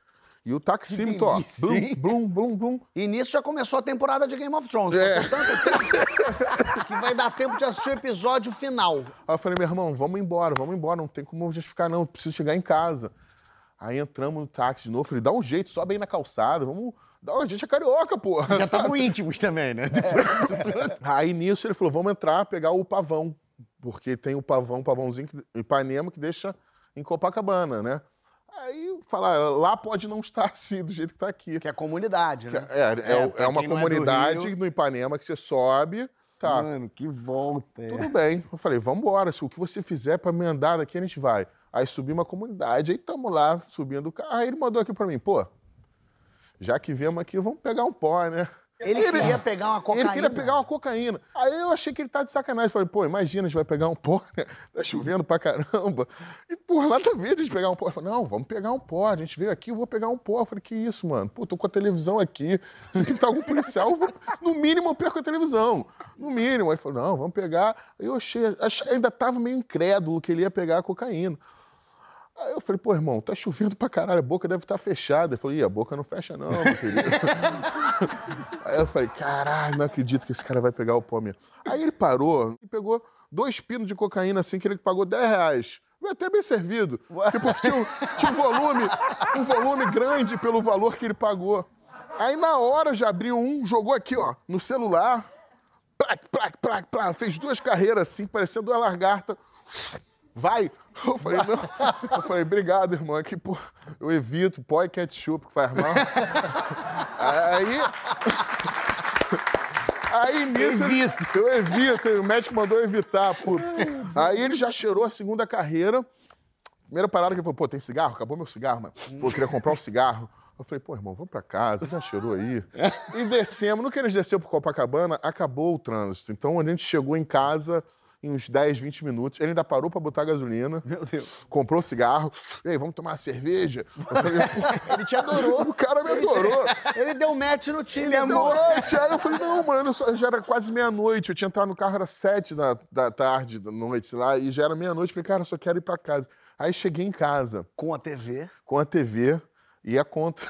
E o taxímetro, ó, blum, blum, blum, blum. E nisso já começou a temporada de Game of Thrones. É. Tanto tempo que vai dar tempo de assistir o episódio final. Aí eu falei, meu irmão, vamos embora, vamos embora, não tem como a gente ficar, não, eu preciso chegar em casa. Aí entramos no táxi de novo, falei, dá um jeito, sobe aí na calçada, vamos... Dá um jeito, é carioca, porra. Vocês já estavam íntimos também, né? É. Aí nisso ele falou, vamos entrar, pegar o pavão, porque tem o pavão, o pavãozinho em Ipanema que deixa em Copacabana, né? Aí, falar, lá pode não estar assim, do jeito que tá aqui. Que é comunidade, né? É, é, é, é uma comunidade é Rio... no Ipanema que você sobe, tá. Mano, que volta. É. Tudo bem. Eu falei, vambora, se o que você fizer pra me andar daqui, a gente vai. Aí subi uma comunidade, aí tamo lá, subindo o carro. Aí ele mandou aqui pra mim, pô, já que viemos aqui, vamos pegar um pó, né? Ele, ele queria pegar uma cocaína. Ele queria pegar uma cocaína. Aí eu achei que ele tá de sacanagem. Falei, pô, imagina, a gente vai pegar um pó, né? Tá chovendo pra caramba. E por lá também a gente pegar um pó. Eu falei, não, vamos pegar um pó. A gente veio aqui, eu vou pegar um pó. Eu falei, que isso, mano? Pô, tô com a televisão aqui. Se pintar algum policial, eu vou... no mínimo eu perco a televisão. No mínimo. Aí ele falou, não, vamos pegar. Aí eu achei, achei... ainda tava meio incrédulo que ele ia pegar a cocaína. Aí eu falei, pô, irmão, tá chovendo pra caralho, a boca deve estar fechada. Ele falou, ih, a boca não fecha não, meu querido. Aí eu falei, caralho, não acredito que esse cara vai pegar o pó mesmo. Aí ele parou e pegou dois pinos de cocaína assim, que ele pagou dez reais. Foi até bem servido. Porque tinha, um, tinha um, volume, um volume grande pelo valor que ele pagou. Aí na hora já abriu um, jogou aqui, ó, no celular. Plac, plac, plac, plac. Fez duas carreiras assim, parecendo uma lagarta. Vai! Eu falei, não. Eu falei, obrigado, irmão. É que, pô, eu evito pó e ketchup que faz mal. Aí. Aí nisso. Evito. Eu evito, o médico mandou eu evitar, pô. Aí ele já cheirou a segunda carreira. Primeira parada que ele falou, pô, tem cigarro? Acabou meu cigarro, mano. Pô, eu queria comprar um cigarro. Eu falei, pô, irmão, vamos pra casa, já cheirou aí. E descemos. No que eles desceram pro Copacabana, acabou o trânsito. Então a gente chegou em casa. em uns dez, vinte minutos. Ele ainda parou pra botar gasolina. Meu Deus. Comprou um cigarro. Ei, vamos tomar uma cerveja? Falei, ele te adorou. O cara me adorou. Ele deu match no Tinder, amor. Eu falei, não, mano, já era quase meia-noite. Eu tinha entrado no carro, era sete da, da tarde, da noite lá, e já era meia-noite. Falei, cara, eu só quero ir pra casa. Aí cheguei em casa. Com a T V? Com a T V. E a conta,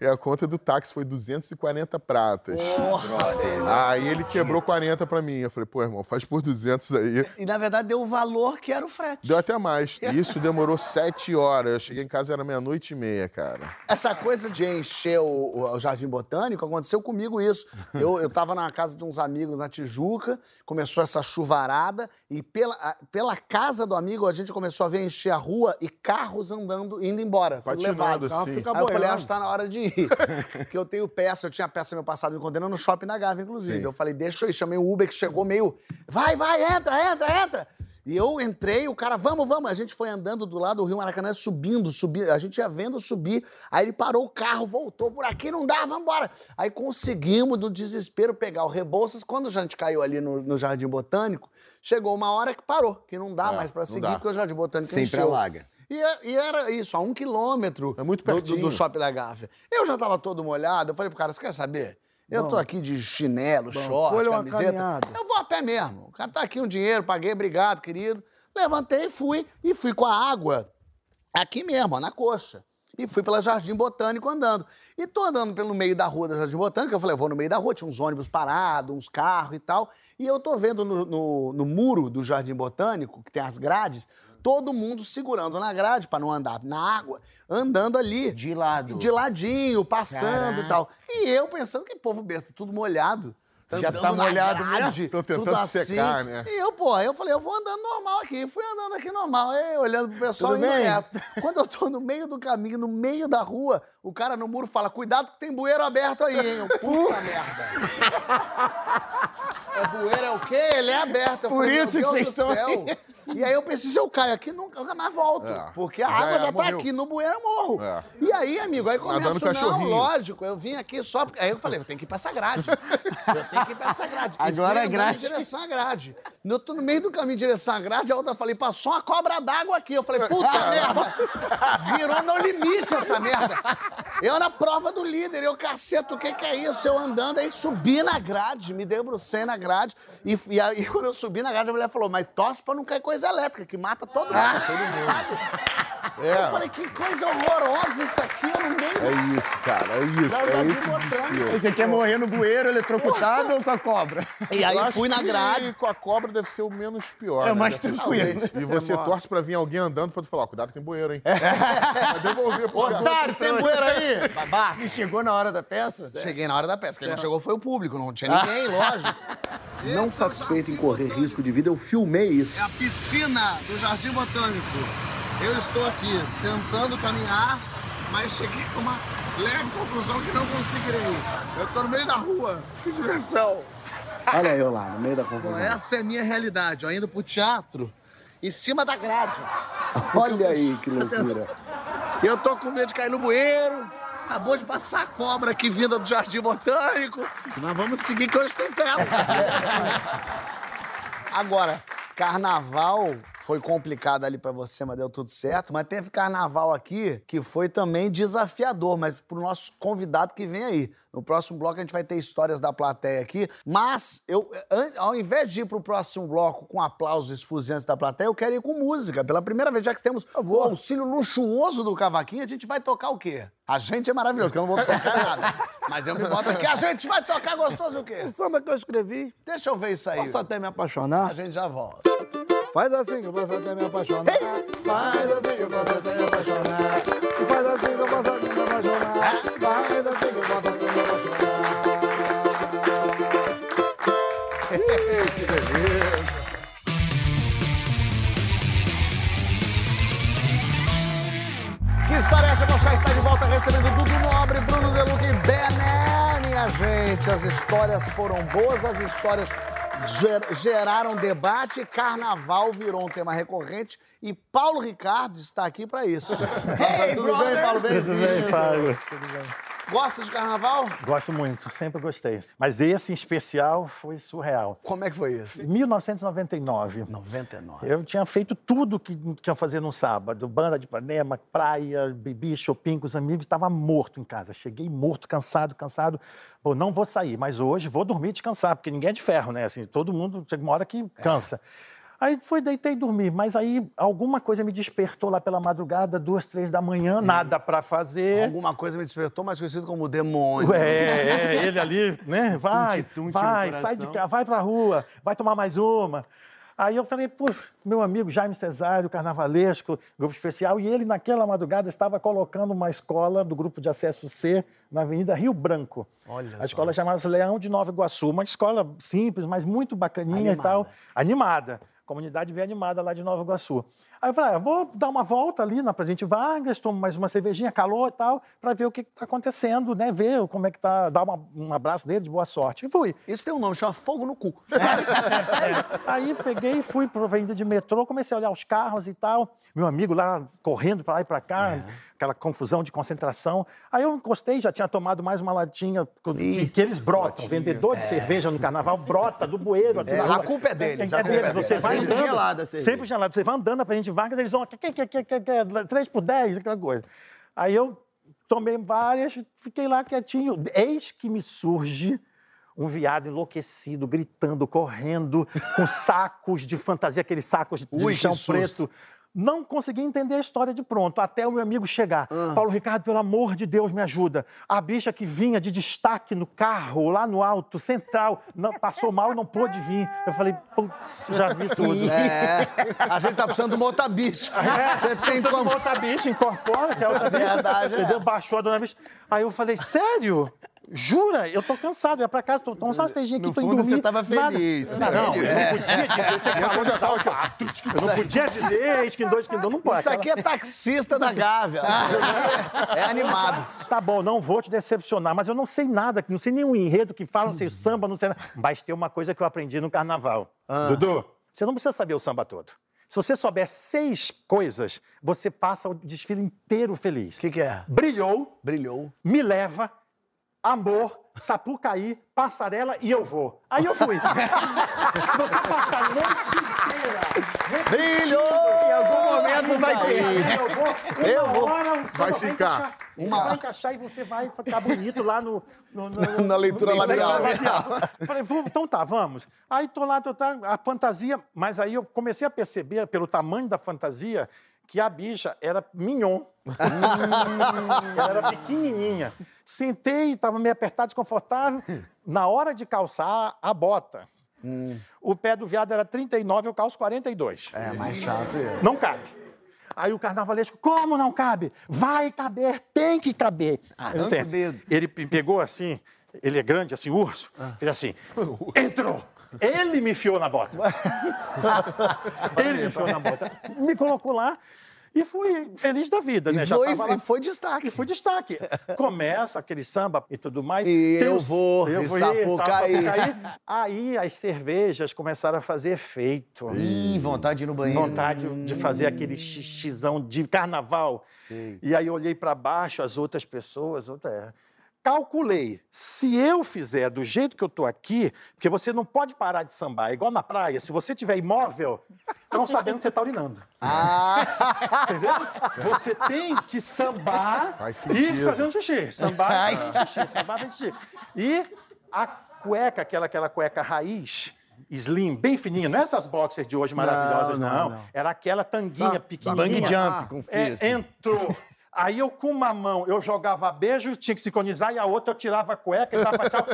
e a conta do táxi foi duzentos e quarenta pratas. Porra, aí ele quebrou quarenta pra mim. Eu falei, pô, irmão, faz por duzentos aí. E, na verdade, deu o valor que era o frete. Deu até mais. Isso demorou sete horas. Eu cheguei em casa, era meia-noite e meia, cara. Essa coisa de encher o, o Jardim Botânico, aconteceu comigo isso. Eu, eu tava na casa de uns amigos na Tijuca, começou essa chuvarada, e pela, a, pela casa do amigo, a gente começou a ver encher a rua e carros andando, indo embora. Patinado, sim. Aí eu falei, acho que tá na hora de ir. Porque eu tenho peça, eu tinha peça no meu passado me contendo no Shopping da Gávea, inclusive. Sim. Eu falei, deixa eu ir. Chamei o Uber, que chegou meio... Vai, vai, entra, entra, entra! E eu entrei, o cara, vamos, vamos. A gente foi andando do lado do Rio Maracanã, subindo, subindo. A gente ia vendo subir. Aí ele parou o carro, voltou por aqui, não dá, vamos embora. Aí conseguimos, do desespero, pegar o Rebouças. Quando a gente caiu ali no, no Jardim Botânico, chegou uma hora que parou, que não dá é, mais pra seguir, dá. Porque o Jardim Botânico encheu. Sempre alaga. E era isso, a um quilômetro é muito do, do Shopping da Gávea. Eu já tava todo molhado, eu falei pro cara, você quer saber? Eu Bom. tô aqui de chinelo, Bom, short, camiseta. Eu vou a pé mesmo. O cara tá aqui um dinheiro, paguei, obrigado, querido. Levantei e fui. E fui com a água aqui mesmo, na coxa. E fui pela Jardim Botânico andando. E tô andando pelo meio da rua da Jardim Botânico, eu falei, eu vou no meio da rua, tinha uns ônibus parados, uns carros e tal. E eu tô vendo no, no, no muro do Jardim Botânico, que tem as grades, todo mundo segurando na grade pra não andar na água, andando ali. De lado. De ladinho, passando. Caraca. E tal. E eu pensando que povo besta, tudo molhado. Já tá molhado mesmo? Tô tentando assim. Secar, né? E eu, pô, eu falei, eu vou andando normal aqui. Fui andando aqui normal, eu, olhando pro pessoal indo reto. Quando eu tô no meio do caminho, no meio da rua, o cara no muro fala, cuidado que tem bueiro aberto aí, hein? Eu, puta merda. O bueiro é o quê? Ele é aberto. Eu Por falei, isso meu Deus que do céu. E aí eu pensei, se eu caio aqui, nunca mais volto. É. Porque a já água é, já tá morreu. Aqui, no bueiro eu morro. É. E aí, amigo, aí começo, não, lógico, eu vim aqui só... Porque... Aí eu falei, eu tenho que ir pra essa grade. Eu tenho que ir pra essa grade. Agora é grade. Em direção à grade. Eu tô no meio do caminho em direção à grade, a outra falei, passou uma cobra d'água aqui. Eu falei, puta ah, merda. Virou no limite essa merda. Eu na prova do líder, eu, caceta, o que que é isso? Eu andando, aí subi na grade, me debrucei na grade. E, e aí, quando eu subi na grade, a mulher falou, mas tosse pra não cair coisa elétrica, que mata todo mundo. Ah, todo mundo. É. Eu falei, que coisa horrorosa isso aqui, eu não dei. É isso, cara, é isso. Não, é isso que você quer morrer no bueiro, eletrocutado ou com a cobra? E aí eu fui na grade. Com a cobra deve ser o menos pior. É, né? Mais tranquilo. E você morre. Torce pra vir alguém andando pra tu falar, cuidado que tem bueiro, hein? Vai devolver, pô. Otário, tem bueiro aí. Babaca. E chegou na hora da peça? Certo. Cheguei na hora da peça. Quem não chegou foi o público, não tinha ninguém, lógico. Não Esse satisfeito é em correr risco de vida, eu filmei isso. É a piscina do Jardim Botânico. Eu estou aqui tentando caminhar, mas cheguei a uma leve conclusão que não conseguirei. Eu estou no meio da rua. Que diversão. Olha eu lá, no meio da confusão. Essa é a minha realidade, ó, indo pro teatro, em cima da grade. Olha aí, que loucura. Eu tô com medo de cair no bueiro. Acabou de passar a cobra aqui, vinda do Jardim Botânico. Nós vamos seguir que hoje tem peça. Agora, carnaval foi complicado ali pra você, mas deu tudo certo. Mas teve carnaval aqui que foi também desafiador, mas pro nosso convidado que vem aí. No próximo bloco a gente vai ter histórias da plateia aqui. Mas, eu, ao invés de ir pro próximo bloco com aplausos esfuziantes da plateia, eu quero ir com música. Pela primeira vez, já que temos o auxílio luxuoso do cavaquinho, a gente vai tocar o quê? A gente é maravilhoso, porque eu não vou tocar nada. Mas eu me boto aqui, a gente vai tocar gostoso o quê? O samba que eu escrevi. Deixa eu ver isso aí. Posso até me apaixonar? A gente já volta. Faz assim que eu posso até me apaixonar. Ei! Faz assim que eu posso até me apaixonar. Faz assim que eu posso até me apaixonar. Ah. Faz assim que eu posso até me apaixonar. Ei, que beleza! Que história é essa? Que já está de volta recebendo Dudu Nobre, Bruno Deluca e Bené, minha gente. As histórias foram boas, as histórias... Ger geraram debate, carnaval virou um tema recorrente e Paulo Ricardo está aqui para isso. Hey, tudo, bem, Paulo, bem, tudo bem, Paulo? Tudo bem, Paulo? Tudo bem. Gosta de carnaval? Gosto muito, sempre gostei. Mas esse em especial foi surreal. Como é que foi isso? mil novecentos e noventa e nove. noventa e nove. Eu tinha feito tudo que tinha que fazer num sábado. Banda de Ipanema, praia, bebi, shopping com os amigos. Estava morto em casa. Cheguei morto, cansado, cansado. Pô, não vou sair, mas hoje vou dormir e descansar, porque ninguém é de ferro, né? Assim, todo mundo, chega uma hora que cansa. É. Aí foi, deitei e dormi, mas aí alguma coisa me despertou lá pela madrugada, duas, três da manhã, hum. nada pra fazer. Alguma coisa me despertou, mais conhecido como o demônio. É, é, ele ali, né? Vai, tunti, tunti vai, sai de casa, vai pra rua, vai tomar mais uma. Aí eu falei, puxa, meu amigo Jaime Cesário, carnavalesco, grupo especial, e ele naquela madrugada estava colocando uma escola do grupo de acesso C na Avenida Rio Branco. Olha a escola chamava-se Leão de Nova Iguaçu, uma escola simples, mas muito bacaninha animada. E tal, animada. Comunidade bem animada lá de Nova Iguaçu. Aí eu falei, ah, vou dar uma volta ali na Presidente Vargas, tomo mais uma cervejinha, calor e tal, para ver o que está acontecendo, né? Ver como é que tá, dar uma, um abraço dele de boa sorte. E fui. Isso tem um nome, chama Fogo no Cu. É, é, é. Aí peguei, fui para a avenida de metrô, comecei a olhar os carros e tal. Meu amigo lá correndo para lá e para cá, é. aquela confusão de concentração. Aí eu encostei, já tinha tomado mais uma latinha, e que eles brotam. Latinha. Vendedor de é. cerveja no carnaval brota do bueiro. Assim, é, a culpa é deles. É, é deles. Você é. vai sempre andando, gelada, sempre gelada. Você vai andando, a Presidente Vargas, eles vão, três por dez, aquela coisa. Aí eu tomei várias, fiquei lá quietinho. Eis que me surge um viado enlouquecido, gritando, correndo, com sacos de fantasia, aqueles sacos de Ui, chão preto. Não consegui entender a história de pronto, até o meu amigo chegar. Hum. Paulo Ricardo, pelo amor de Deus, me ajuda. A bicha que vinha de destaque no carro, lá no alto, central, não, passou mal, não pôde vir. Eu falei, putz, já vi tudo. É, a gente tá precisando do motabicho. É, você tem como... do motabicho, incorpora até a outra bicha. Verdade, entendeu? É. Baixou a dona bicha. Aí eu falei, sério? Jura? Eu tô cansado, eu ia pra casa, tô, tô só uma feijinha aqui, tô indo dormir. Você tava feliz. Nada. Não, não, é. eu não podia dizer, eu tinha calor de alface. Eu não podia dizer, esquindou, esquindou, não pode. Isso aqui é taxista da Gávea. É animado. Tá bom, não vou te decepcionar, mas eu não sei nada, não sei nenhum enredo que fala, não sei samba, não sei nada. Mas tem uma coisa que eu aprendi no carnaval. Ah. Dudu, você não precisa saber o samba todo. Se você souber seis coisas, você passa o desfile inteiro feliz. O que que é? Brilhou. Brilhou. Me leva. Amor, Sapucaí, Passarela e eu vou. Aí eu fui. Se você passar a noite inteira... Brilhou! Em algum momento vai ter. Eu vou, eu vou. Hora, um vai ficar. Uma hora vai encaixar e você vai ficar bonito lá no... no, no na leitura labial. Falei, então tá, vamos. Aí tô lá, tô, tá, a fantasia... Mas aí eu comecei a perceber, pelo tamanho da fantasia, que a bicha era mignon. Ela era pequenininha. Sentei, estava meio apertado, desconfortável. Na hora de calçar a bota, hum. o pé do viado era trinta e nove, eu calço quarenta e dois. É, mais chato isso. Não cabe. Aí o carnavalesco, como não cabe? Vai caber, tem que caber. Ah, não sei, ele pegou assim, ele é grande, assim, urso, ah. fez assim, entrou. Ele me enfiou na bota. Ele me enfiou na bota. Me colocou lá. E fui feliz da vida, e né? Foi, já e foi destaque. E foi destaque. Começa aquele samba e tudo mais. E eu vou, eu vou Sapucaí. Aí as cervejas começaram a fazer efeito. Ih, vontade de ir no banheiro. Vontade hum. de fazer aquele xixizão de carnaval. Sim. E aí eu olhei para baixo, as outras pessoas... Outra... Calculei, se eu fizer do jeito que eu tô aqui, porque você não pode parar de sambar, é igual na praia, se você tiver imóvel, estão sabendo que você tá urinando. Ah! Entendeu? Você tem que sambar e fazer um xixi. Sambar e fazer um xixi, sambar e xixi. E a cueca, aquela, aquela cueca raiz, slim, bem fininha, não é essas boxers de hoje maravilhosas, não. não, não. não. Era aquela tanguinha Sa pequenininha. Bang jump, ah, com fio. É, entrou. Aí eu, com uma mão, eu jogava beijo, tinha que sincronizar, e a outra eu tirava a cueca e dava tchau.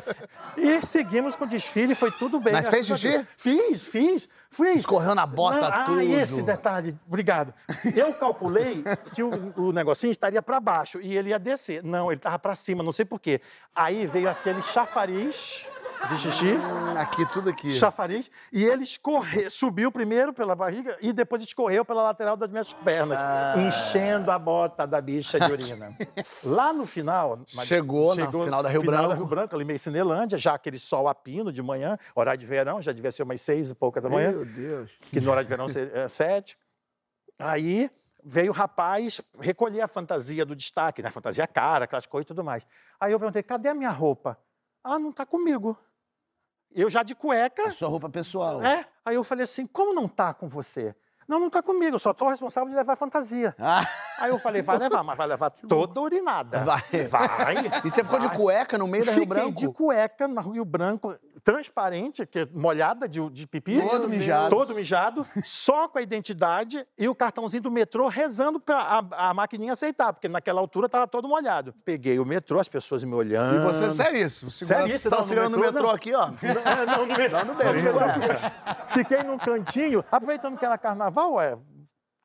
E seguimos com o desfile, foi tudo bem. Mas fez xixi? Fiz, fiz, fiz. Escorreu na bota ah, tudo. Ah, esse detalhe, obrigado. Eu calculei que o, o negocinho estaria para baixo e ele ia descer. Não, ele estava para cima, não sei por quê. Aí veio aquele chafariz de xixi. Hum, aqui, tudo aqui. Chafariz. E ele escorreu, subiu primeiro pela barriga e depois escorreu pela lateral das minhas pernas, ah. enchendo a bota da bicha de urina. Lá no final... Chegou, chegou no final da Rio Branco. Final da Rio Branco, ali meio Cinelândia, já aquele sol a pino de manhã, horário de verão, já devia ser umas seis e pouca da manhã. Meu Deus. Que no horário de verão é sete. Aí... veio o rapaz recolher a fantasia do destaque, né? Fantasia cara, aquelas coisas e tudo mais. Aí eu perguntei, cadê a minha roupa? Ah, não tá comigo. Eu já de cueca... A sua roupa pessoal. É. Aí eu falei assim, como não tá com você? Não, não tá comigo, eu só tô responsável de levar a fantasia. Ah. Aí eu falei, vai levar, mas vai levar toda urinada. Vai. Vai. E você vai. Ficou de cueca no meio da Rio Branco? Fiquei de cueca na Rio Branco, transparente, que molhada de, de pipi. Todo mijado. Todo mijado, só com a identidade e o cartãozinho do metrô rezando pra a, a maquininha aceitar, porque naquela altura tava todo molhado. Peguei o metrô, as pessoas me olhando. E você, sério isso? Sério isso? Você tava segurando o metrô, metrô aqui, ó. Não, não, no metrô. Não, no metrô. Fiquei num cantinho, aproveitando que era carnaval. Ué,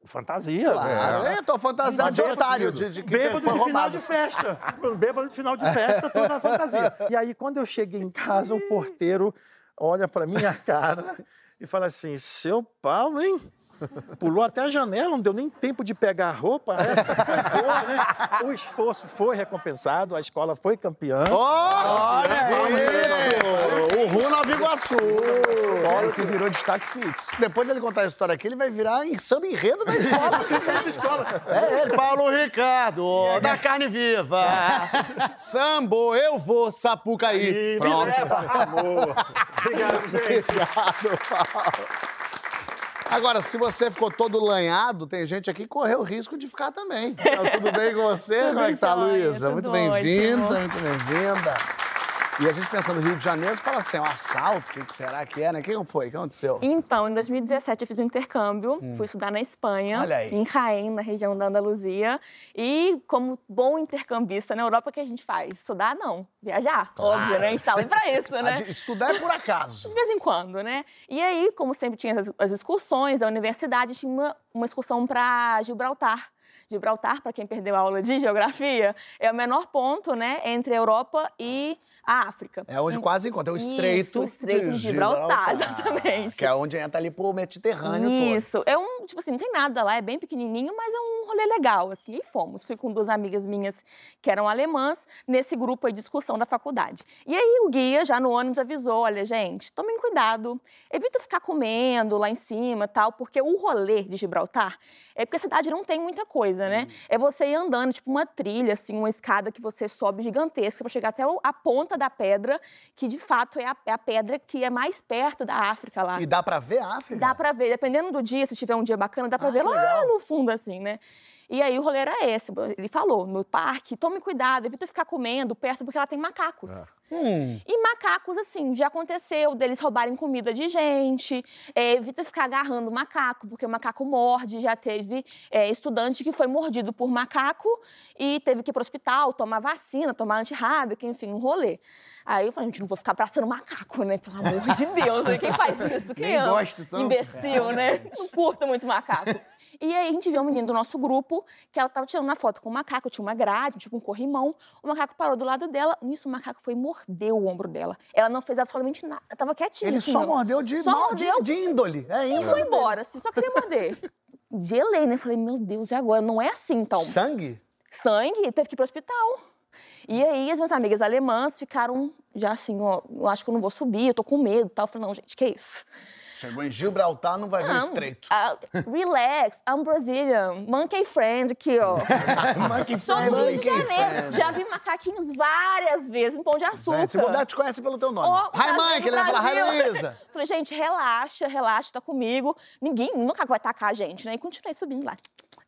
fantasia. Claro, é, tô fantasia de otário. De, de, de, bêbado de final de festa. Bêbado de final de festa, tô na fantasia. E aí, quando eu cheguei em casa, o porteiro olha pra minha cara e fala assim, seu Paulo, hein? Pulou até a janela, não deu nem tempo de pegar a roupa. Essa foi boa, né? O esforço foi recompensado, a escola foi campeã. Oh, olha aí! O Ru Nova Iguaçu. Ele se virou destaque fixo. Depois dele contar a história aqui, ele vai virar em samba enredo da escola. da escola. É ele, Paulo Ricardo, da carne viva. Sambo, eu vou, Sapucaí. Me leva, amor. Obrigado, gente. Obrigado, Paulo. Agora, se você ficou todo lanhado, tem gente aqui que correu o risco de ficar também. Então, tudo bem com você? Como é que tá, Luísa? Muito bem-vinda, muito bem-vinda. E a gente pensa no Rio de Janeiro, você fala assim, um assalto, o que será que é, né? O que foi? O que aconteceu? Então, em dois mil e dezessete eu fiz um intercâmbio, hum. fui estudar na Espanha, em Jaén, na região da Andaluzia. E como bom intercambista na Europa, o que a gente faz? Estudar, não. Viajar, claro. Óbvio, né? A gente tá lá pra isso, né? Estudar é por acaso. De vez em quando, né? E aí, como sempre tinha as, as excursões da universidade, tinha uma, uma excursão pra Gibraltar. Gibraltar, para quem perdeu a aula de geografia, é o menor ponto, né, entre a Europa e a África. É onde quase encontra, é o estreito, Isso, o estreito de Gibraltar, Gibraltar, exatamente. Que é onde entra ali pro Mediterrâneo todo. Isso, é um, tipo assim, não tem nada lá, é bem pequenininho, mas é um rolê legal, assim, e fomos. Fui com duas amigas minhas que eram alemãs, nesse grupo aí de discussão da faculdade. E aí o guia, já no ônibus, avisou, olha, gente, tomem cuidado, evita ficar comendo lá em cima e tal, porque o rolê de Gibraltar é porque a cidade não tem muita coisa. Né? É você ir andando, tipo uma trilha, assim, uma escada que você sobe gigantesca para chegar até a ponta da pedra, que de fato é a, é a pedra que é mais perto da África lá. E dá para ver a África? Dá para ver, dependendo do dia, se tiver um dia bacana, dá para ah, ver lá legal. no fundo, assim, né? E aí o rolê era esse, ele falou, no parque, tome cuidado, evita ficar comendo perto, porque ela tem macacos. É. Hum. E macacos, assim, já aconteceu deles roubarem comida de gente, é, evita ficar agarrando macaco, porque o macaco morde, já teve é, estudante que foi mordido por macaco e teve que ir pro hospital, tomar vacina, tomar antirrábica, enfim, um rolê. Aí eu falei, gente, não vou ficar abraçando macaco, né? Pelo amor de Deus, né? Quem faz isso? Quem Nem gosto tanto. Imbecil, né? Não curto muito macaco. E aí a gente viu uma menina do nosso grupo, que ela tava tirando uma foto com um macaco, tinha uma grade, tipo um corrimão, o macaco parou do lado dela, nisso o macaco foi e mordeu o ombro dela. Ela não fez absolutamente nada, ela tava quietinha. Ele assim, só não. mordeu de, só mal, mordeu... de, de índole. É índole. E foi embora, assim, só queria morder. Gelei, né? Falei, meu Deus, e agora? Não é assim, então. Sangue? Sangue, teve que ir pro hospital. E aí, as minhas amigas alemãs ficaram já assim, ó, eu acho que eu não vou subir, eu tô com medo e tal. Eu falei, não, gente, que isso? Chegou em Gibraltar, não vai não, ver o estreito. Uh, relax, I'm Brazilian, monkey friend aqui, ó. monkey friend. Sou do Rio de Janeiro, já vi macaquinhos várias vezes em Pão de Açúcar. Se mudar, te conhece pelo teu nome. Hi, Mike, ele vai falar, hi, Luísa. Falei, gente, relaxa, relaxa, tá comigo. Ninguém nunca vai atacar a gente, né? E continuei subindo lá.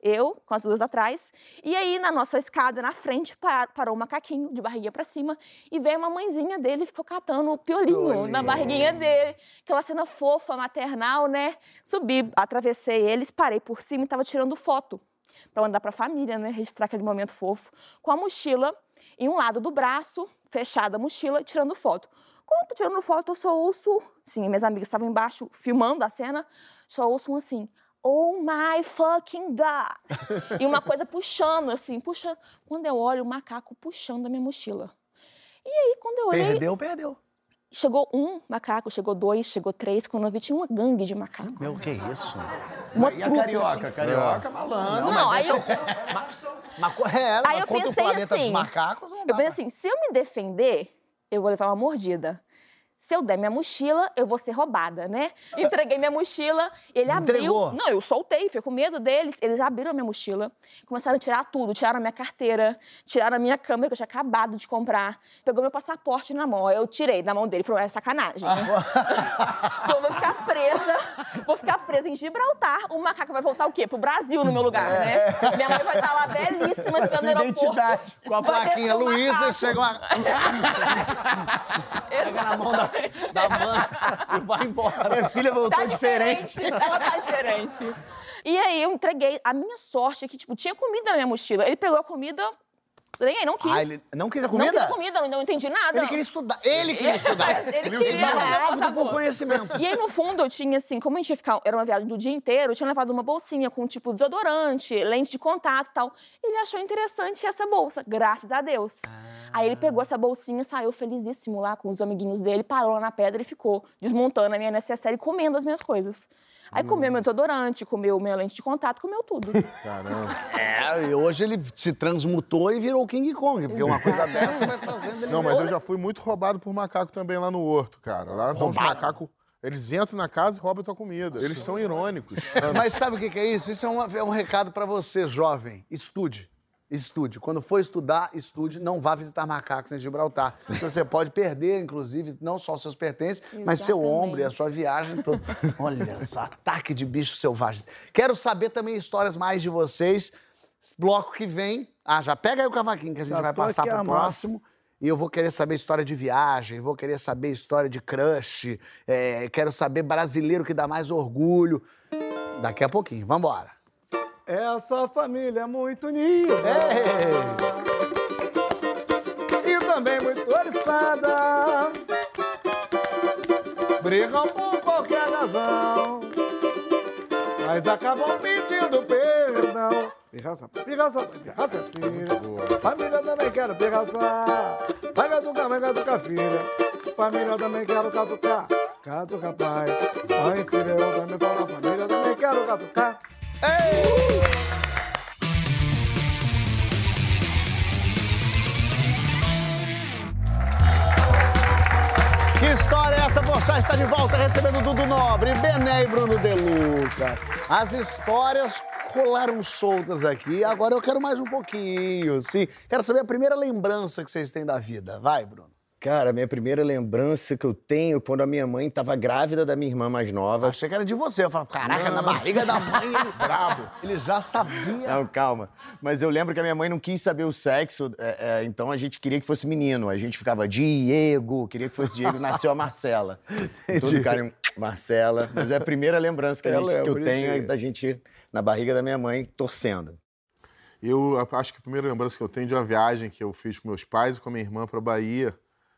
Eu, com as duas atrás, e aí na nossa escada, na frente, parou um macaquinho de barriguinha pra cima e veio uma mãezinha dele e ficou catando o piolinho Olê. na barriguinha dele. Aquela cena fofa, maternal, né? Subi, atravessei eles, parei por cima e tava tirando foto pra mandar pra família, né? Registrar aquele momento fofo. Com a mochila em um lado do braço, fechada a mochila, tirando foto. Quando eu tô tirando foto, eu só ouço... Sim, minhas amigas estavam embaixo filmando a cena, só ouço um assim... Oh my fucking God! E uma coisa puxando, assim, puxando. Quando eu olho, o macaco puxando a minha mochila. E aí, quando eu olhei... Perdeu, perdeu. Chegou um macaco, chegou dois, chegou três. Quando eu vi, tinha uma gangue de macaco. Meu, que isso? Uma e a carioca? Assim. Carioca, malandro. Não, mas aí eu... mas, é, aí eu pensei assim... Dos macacos, não dá, eu pensei assim, se eu me defender, eu vou levar uma mordida. se eu der minha mochila, eu vou ser roubada, né? Entreguei minha mochila, ele Entregou. abriu... Não, eu soltei, fiquei com medo deles. Eles abriram a minha mochila, começaram a tirar tudo. Tiraram a minha carteira, tiraram a minha câmera, que eu tinha acabado de comprar. Pegou meu passaporte na mão, eu tirei da mão dele. Falou, é sacanagem. Eu vou ficar presa, vou ficar presa em Gibraltar. O macaco vai voltar o quê? Pro Brasil, no meu lugar, é. né? Minha mãe vai estar lá belíssima, esperando no aeroporto. Identidade. Com a plaquinha Luísa e chega lá... Pega na mão da, da mãe e vai embora. Minha filha voltou tá diferente. diferente. Ela tá diferente. E aí eu entreguei. A minha sorte é que, tipo, tinha comida na minha mochila. Ele pegou a comida... Nem aí, não quis. Ah, ele não quis a comida? Não quis comida, não, não entendi nada. Ele queria estudar. Ele queria estudar. ele queria. Ele tava ávido por conhecimento. E aí, no fundo, eu tinha, assim, como a gente ia ficar... Era uma viagem do dia inteiro, eu tinha levado uma bolsinha com, tipo, desodorante, lente de contato e tal. Ele achou interessante essa bolsa, graças a Deus. Ah. Aí ele pegou essa bolsinha, saiu felizíssimo lá com os amiguinhos dele, parou lá na pedra e ficou desmontando a minha necessaire e comendo as minhas coisas. Aí comeu meu desodorante, comeu minha lente de contato, comeu tudo. Caramba. É, e hoje ele se transmutou e virou King Kong, porque uma coisa dessa vai fazendo ele... Não, mas eu já fui muito roubado por macaco também lá no horto, cara. Lá então, os macacos, eles entram na casa e roubam a tua comida. Nossa. Eles são irônicos. Mas sabe o que é isso? Isso é um, é um recado pra você, jovem. Estude. Estude. Quando for estudar, estude. Não vá visitar macacos em Gibraltar. Você pode perder, inclusive, não só os seus pertences, Exatamente. mas seu ombro e a sua viagem toda. Olha, esse ataque de bichos selvagens. Quero saber também histórias mais de vocês. Esse bloco que vem... Ah, já pega aí o cavaquinho que a gente já vai passar pro próximo. E eu vou querer saber história de viagem, vou querer saber história de crush, é, quero saber brasileiro que dá mais orgulho. Daqui a pouquinho. Vambora. Essa família é muito unida e também muito oriçada. Brigam por qualquer razão, mas acabam pedindo perdão. Pirraça, pirraça, pirraça é filha. Família também quero pirraçar. Vai catucar, vai catucar, filha. Família também quero catucar. Catuca, pai. Mãe, filha, eu também falo. Família também quero catucar. Ei! Que história é essa? Porchat está de volta recebendo Dudu Nobre, Bené e Bruno Deluca. As histórias rolaram soltas aqui, agora eu quero mais um pouquinho, sim. Quero saber a primeira lembrança que vocês têm da vida. Vai, Bruno. Cara, a minha primeira lembrança que eu tenho quando a minha mãe tava grávida da minha irmã mais nova... Achei que era de você. Eu falava, caraca, não. Na barriga da mãe, ele brabo. Ele já sabia. Não, calma. Mas eu lembro que a minha mãe não quis saber o sexo, é, é, então a gente queria que fosse menino. A gente ficava, Diego, queria que fosse Diego, nasceu a Marcela. Todo cara, Marcela. Mas é a primeira lembrança que, a gente, que eu tenho é da gente na barriga da minha mãe, torcendo. Eu acho que a primeira lembrança que eu tenho de uma viagem que eu fiz com meus pais e com a minha irmã pra Bahia...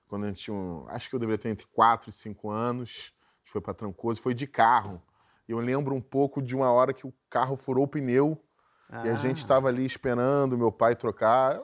Quando a gente tinha, um, acho que eu deveria ter entre quatro e cinco anos, a gente foi para Trancoso, foi de carro. Eu lembro um pouco de uma hora que o carro furou o pneu ah. e a gente estava ali esperando meu pai trocar.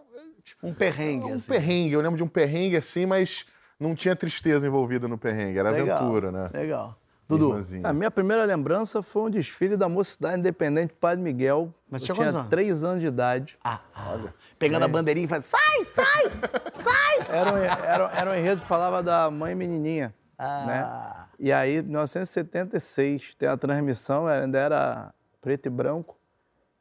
Um perrengue, um assim. Um perrengue, eu lembro de um perrengue assim, mas não tinha tristeza envolvida no perrengue, era legal, aventura, né? Legal. Dudu, a minha primeira lembrança foi um desfile da Mocidade Independente Padre Miguel. Mas tinha quantos anos? Eu tinha três anos de idade. Ah, olha. Pegando é. a bandeirinha e falando, sai, sai, sai! Era um, era, era um enredo que falava da mãe menininha, ah. né? E aí, em mil novecentos e setenta e seis, tem a transmissão, ainda era preto e branco,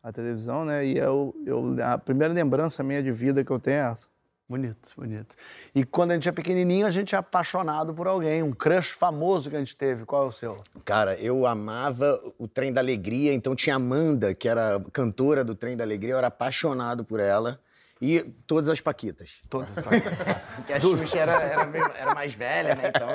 a televisão, né? E eu, eu, a primeira lembrança minha de vida que eu tenho é essa. Bonito, bonito. E quando a gente é pequenininho, a gente é apaixonado por alguém. Um crush famoso que a gente teve. Qual é o seu? Cara, eu amava o Trem da Alegria. Então tinha Amanda, que era cantora do Trem da Alegria. Eu era apaixonado por ela. E todas as paquitas. Todas as paquitas. Porque a Xuxa era, era, meio, era mais velha, né? Então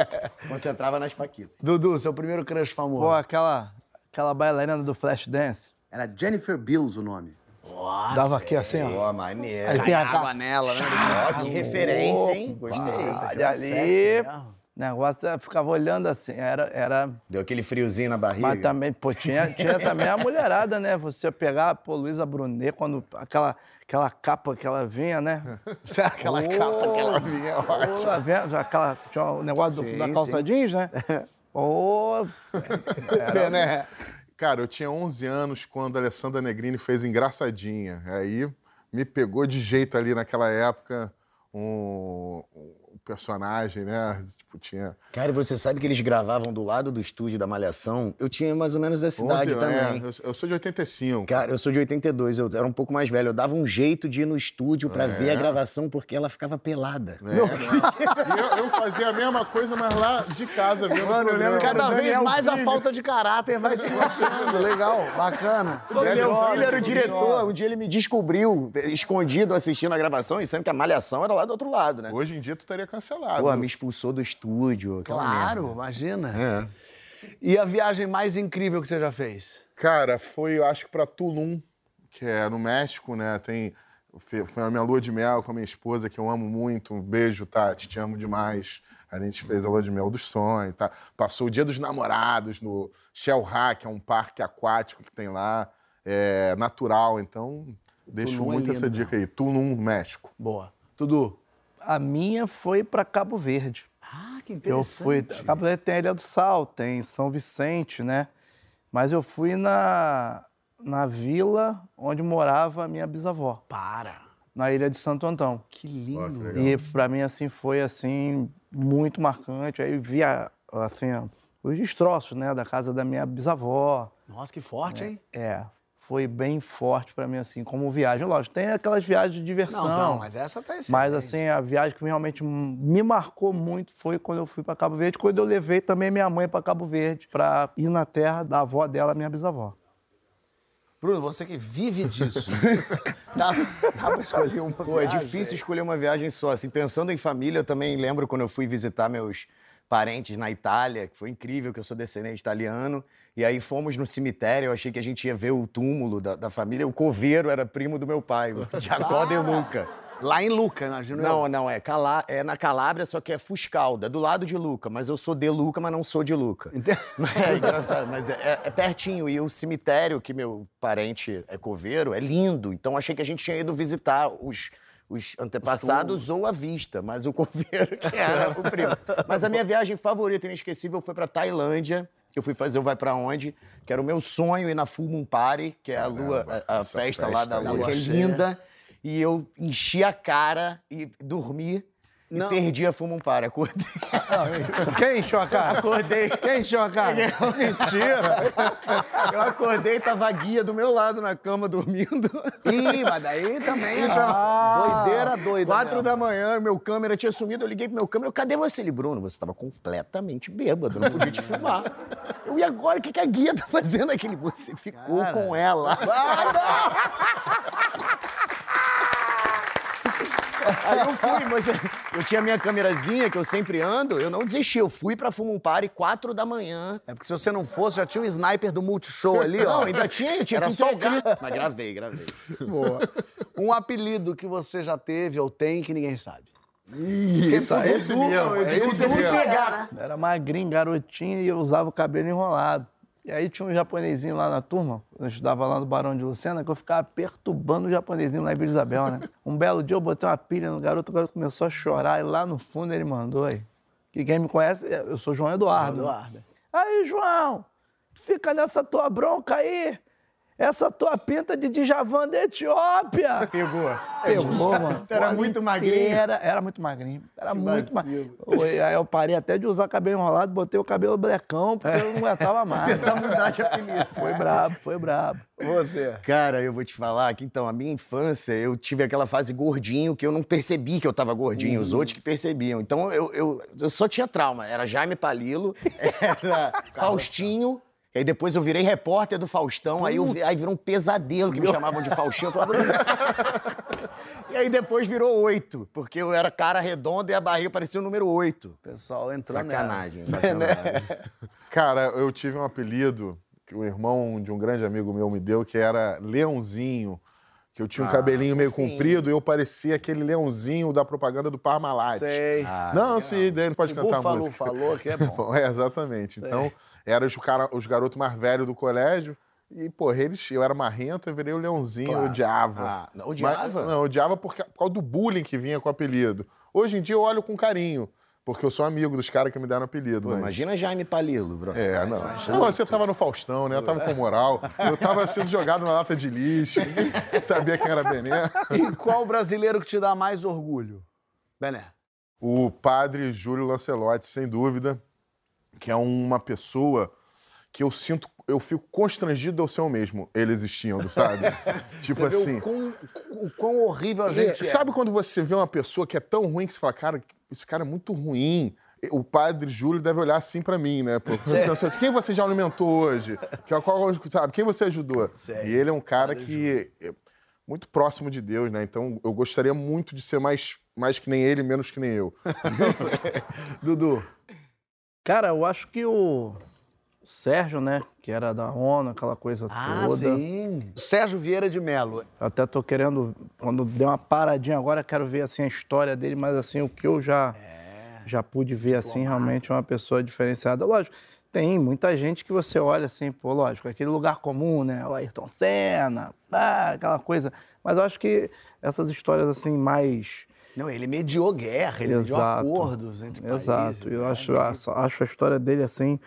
concentrava nas paquitas. Dudu, seu primeiro crush famoso. Pô, aquela, aquela bailarina do Flashdance. Era Jennifer Bills o nome. Nossa, dava aqui assim, é, ó. Ó, maneiro. Aí tem a água nela, né? Ó, que referência, hein? Gostei. Olha ali. O negócio ficava olhando assim, era, era... Deu aquele friozinho na barriga. Mas também, pô, tinha, tinha também a mulherada, né? Você pegar, pô, Luísa Brunet, quando aquela, aquela capa que ela vinha, né? aquela oh, capa que ela vinha, ó. Aquela, tinha o negócio sim, da calça sim. jeans, né? Ô... oh, era... né? Cara, eu tinha onze anos quando a Alessandra Negrini fez Engraçadinha. Aí me pegou de jeito ali naquela época um, um personagem, né? Tipo, tinha... Cara, você sabe que eles gravavam do lado do estúdio da Malhação? Eu tinha mais ou menos essa idade também. É, eu sou de oitenta e cinco. Cara, eu sou de oitenta e dois, eu era um pouco mais velho. Eu dava um jeito de ir no estúdio pra é. ver a gravação, porque ela ficava pelada. É. Não. E eu, eu fazia a mesma coisa, mas lá de casa mesmo. Mano, eu lembro cada vez Daniel mais filho. A falta de caráter vai se mostrando. Legal, bacana. O meu filho era o diretor. Um dia ele me descobriu, escondido, assistindo a gravação, e sempre que a Malhação era lá do outro lado, né? Hoje em dia tu estaria cancelado. Pô, me expulsou do estúdio. Claro, imagina. É. E a viagem mais incrível que você já fez? Cara, foi, eu acho que pra Tulum, que é no México, né? Tem, foi a minha lua de mel com a minha esposa, que eu amo muito. Um beijo, Tati, te amo demais. A gente fez a lua de mel dos sonhos, tá? Passou o dia dos namorados no Shell Hack, que é um parque aquático que tem lá. É natural, então deixo Tulum muito é lindo, essa dica aí. Tulum, México. Boa. Dudu? A minha foi para Cabo Verde. Ah, que interessante. Eu fui, Cabo Verde tem a Ilha do Sal, tem São Vicente, né? Mas eu fui na, na vila onde morava a minha bisavó. Para! Na Ilha de Santo Antão. Que lindo! Oh, que e para mim, assim, foi, assim, muito marcante. Aí vi, a, assim, os destroços, né, da casa da minha bisavó. Nossa, que forte, é, hein? É. Foi bem forte pra mim, assim, como viagem. Lógico, tem aquelas viagens de diversão. Não, não, mas essa tá excelente. Mas, assim, a viagem que realmente me marcou muito foi quando eu fui pra Cabo Verde, quando eu levei também minha mãe pra Cabo Verde, pra ir na terra da avó dela, minha bisavó. Bruno, você que vive disso. Dá, dá pra escolher uma Pô, viagem? Pô, é difícil é. escolher uma viagem só. Assim, pensando em família, eu também lembro quando eu fui visitar meus parentes na Itália, que foi incrível, que eu sou descendente italiano, e aí fomos no cemitério, eu achei que a gente ia ver o túmulo da, da família, o coveiro era primo do meu pai, o Jacó de Luca. Lá em Luca, imagina. Não, não, é, Calá, é na Calábria, só que é Fuscalda, do lado de Luca, mas eu sou de Luca, mas não sou de Luca. Entendeu? É engraçado, mas é, é, é pertinho, e o cemitério que meu parente é coveiro é lindo, então achei que a gente tinha ido visitar os... os antepassados ou à vista, mas o coveiro que era o primo. Mas a minha viagem favorita inesquecível foi pra Tailândia, que eu fui fazer o Vai Pra Onde, que era o meu sonho ir na Full Moon Party, que é a, lua, a, a festa, festa lá da lua, que é linda. E eu enchi a cara e dormi. E não. perdi a fumo um par, acordei. Quem encheu a cara? Acordei. Quem encheu a cara? Mentira! Eu acordei, tava a guia do meu lado na cama, dormindo. Ih, mas daí também... Ah, doideira doida. Quatro da manhã, meu câmera tinha sumido, eu liguei pro meu câmera, eu, cadê você? Ele, Bruno, você tava completamente bêbado, não podia te filmar. Eu, e agora, o que, que a guia tá fazendo? Aquele, você ficou cara. com ela. Ah, não! Aí eu fui, mas eu tinha minha câmerazinha, que eu sempre ando, eu não desisti. Eu fui pra Fumum Party quatro da manhã. É porque se você não fosse, já tinha um sniper do Multishow ali, ó. Não, ainda tinha, eu tinha Era que só o Mas gravei, gravei. Boa. Um apelido que você já teve ou tem que ninguém sabe. Isso, é esse mesmo. É esse mesmo. Né? Era magrinho, garotinho, e eu usava o cabelo enrolado. E aí tinha um japonesinho lá na turma, eu estudava lá no Barão de Lucena, que eu ficava perturbando o japonesinho lá em Vila Isabel, né? Um belo dia eu botei uma pilha no garoto, o garoto começou a chorar, e lá no fundo ele mandou aí. Que quem me conhece, eu sou João Eduardo. João Eduardo. Aí, João, fica nessa tua bronca aí, essa tua pinta de Djavan da Etiópia. Pegou. Pegou, mano. Era muito magrinho. Era, era muito magrinho. Era muito magrinho. Aí eu parei até de usar cabelo enrolado, botei o cabelo blecão, porque eu não aguentava mais. Tentar mudar de apelido. Foi brabo, foi brabo. Você? Cara, eu vou te falar que, então, a minha infância, eu tive aquela fase gordinho, que eu não percebi que eu tava gordinho, uhum. os outros que percebiam. Então, eu, eu, eu só tinha trauma. Era Jaime Palilo, era Faustinho. E aí depois eu virei repórter do Faustão, aí, eu, aí virou um pesadelo que me chamavam de Faustinho. Eu falava... E aí depois virou oito, porque eu era cara redonda e a barriga parecia o número oito. Pessoal, entrou sacanagem, nessa. Sacanagem. Cara, eu tive um apelido que o irmão de um grande amigo meu me deu, que era Leãozinho. Que eu tinha um ah, cabelinho meio sim. comprido e eu parecia aquele leãozinho da propaganda do Parmalat. Sei. Ah, não, sim, daí não pode cantar falou, música. falou que é bom. É, exatamente. Sei. Então, eram os, os garotos mais velhos do colégio e, porra, eles, eu era marrento, eu virei o leãozinho, claro. eu odiava. Ah, não, odiava? Mas, não, eu odiava por, por causa do bullying que vinha com o apelido. Hoje em dia eu olho com carinho. Porque eu sou amigo dos caras que me deram apelido. Pô, mas... Imagina Jaime Palilo, bro. É, não. Não, você tava no Faustão, né? Eu tava com moral. Eu tava sendo jogado na lata de lixo. Sabia quem era Bené. E qual brasileiro que te dá mais orgulho? Bené. o padre Júlio Lancelotti, sem dúvida, que é uma pessoa que eu sinto, eu fico constrangido ao ser eu mesmo, ele existindo, sabe? Tipo você assim... Vê o, quão, o quão horrível a gente é. Sabe quando você vê uma pessoa que é tão ruim que você fala, cara, esse cara é muito ruim... O padre Júlio deve olhar assim pra mim, né? Porque assim, quem você já alimentou hoje? Sabe? Quem você ajudou? Sério? E ele é um cara padre que Júlio. É muito próximo de Deus, né? Então eu gostaria muito de ser mais, mais que nem ele, menos que nem eu. Dudu. Cara, eu acho que o Sérgio, né? Que era da ONU, aquela coisa ah, toda. Ah, sim. Sérgio Vieira de Mello. Eu até tô querendo, quando der uma paradinha agora, eu quero ver assim, a história dele, mas assim, o que eu já... É. Já pude ver, assim, realmente uma pessoa diferenciada. Lógico, tem muita gente que você olha assim, pô, lógico, aquele lugar comum, né? O Ayrton Senna, ah, aquela coisa. Mas eu acho que essas histórias, assim, mais... Não, ele mediou guerra, ele mediou acordos entre países. Exato, eu acho, acho a história dele, assim,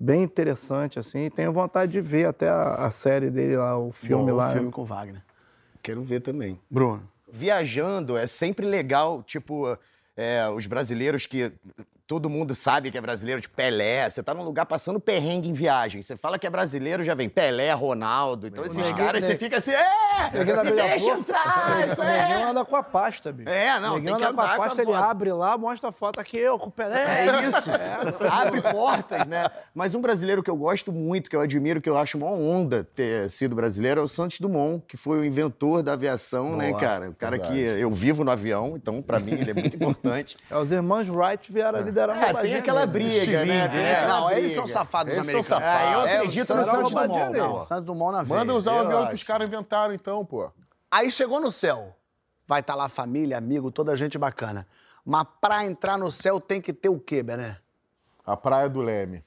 bem interessante, assim. E tenho vontade de ver até a, a série dele lá, o filme Bom, lá. O filme com o Wagner. Quero ver também. Bruno. Viajando é sempre legal, tipo... É, os brasileiros que... Todo mundo sabe que é brasileiro, de Pelé. Você tá num lugar passando perrengue em viagem. Você fala que é brasileiro, já vem Pelé, Ronaldo. Então esses não, caras, né? Você fica assim, é! Me deixa porta, entrar! Isso é! Ninguém anda com a pasta, bicho. É, não, ninguém tem que andar com a pasta, com a ele foto. Abre lá, mostra a foto aqui, eu com o Pelé. É isso. É, abre portas, né? Mas um brasileiro que eu gosto muito, que eu admiro, que eu acho uma onda ter sido brasileiro, é o Santos Dumont, que foi o inventor da aviação, boa, né, cara? O cara verdade. Que eu vivo no avião, então pra mim ele é muito importante. É, os irmãos Wright vieram ali da É, tem aquela briga, né? É, não, briga. Eles são safados, os americanos. É, eu acredito é, no Santos Dumont. Não. Santos Dumont na vida. Manda usar eu o avião acho. Que os caras inventaram, então, pô. Aí chegou no céu. Vai estar tá lá família, amigo, toda gente bacana. Mas pra entrar no céu tem que ter o quê, Bené? A Praia do Leme.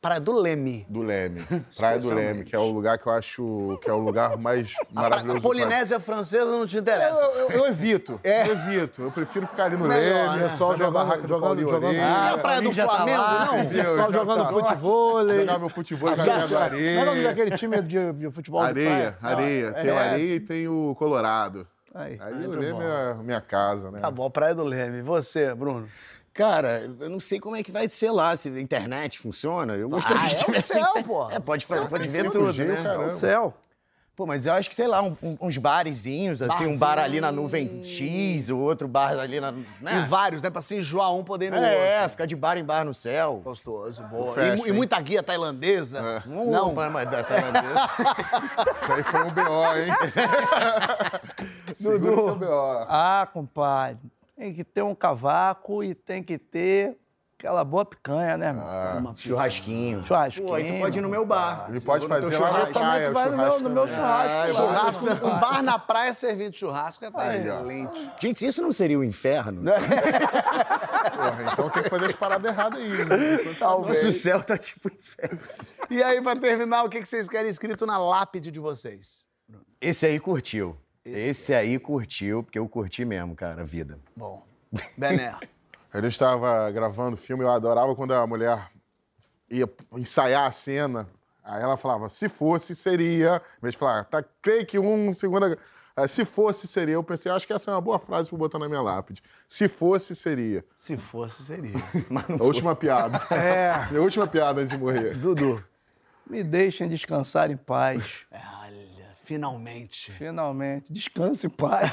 Praia do Leme. Do Leme. Praia do Leme, que é o lugar que eu acho que é o lugar mais maravilhoso. A Polinésia Francesa não te interessa. Eu, eu, eu evito, é. eu evito. Eu prefiro ficar ali no melhor, Leme, né? Só jogar barraca do Paulinho. Ah, a Praia do Flamengo, tá não. Entendeu? Só jogando tá futebol. Jogar meu futebol, jogar minha areia. Não é o nome daquele time de, de futebol areia, de praia? Areia, areia. Tem é. o Areia e tem o Colorado. Aí, aí o Leme é a minha casa, né? Tá bom, Praia do Leme. E você, Bruno? Cara, eu não sei como é que vai ser lá, se a internet funciona. Eu gostaria ah, de é o céu, inter... pô. É, pode, pode, pode ver tudo, jeito, né? Caramba. É o céu. Pô, mas eu acho que, sei lá, um, uns barezinhos, assim, barzinho. Um bar ali na Nuvem X, o outro bar ali na... Né? E vários, né? Pra se enjoar um, poder ir no é, outro. É, ficar de bar em bar no céu. Gostoso, boa. Fresh, e, e muita guia tailandesa. É. Não, não, mas da tailandesa. Isso aí foi um B O, hein? Segura o B O. Ah, compadre. Tem que ter um cavaco e tem que ter aquela boa picanha, né, meu? Ah, churrasquinho. Churrasquinho. Pô, aí tu pode ir no meu bar. Ele pode fazer lá na praia, o churrasco. Tu vai no meu, no meu churrasco. Churrasco, churrasco um bar na praia servido de churrasco é tá excelente. Gente, isso não seria o inferno? Porra, então tem que fazer as paradas erradas aí. Né? Talvez. Nossa, o céu tá tipo inferno. E aí, pra terminar, o que vocês querem escrito na lápide de vocês? Esse aí curtiu. Esse aí curtiu, porque eu curti mesmo, cara, a vida. Bom, Bené. A gente estava gravando o filme, eu adorava quando a mulher ia ensaiar a cena. Aí ela falava, se fosse, seria... Em vez de falar, tá, creio que um, segunda... Se fosse, seria. Eu pensei, acho que essa é uma boa frase pra botar na minha lápide. Se fosse, seria. Se fosse, seria. Mas não a foi. Última piada. É. A última piada antes de morrer. Dudu, me deixem descansar em paz. Olha. Finalmente. Finalmente. Descanse em paz.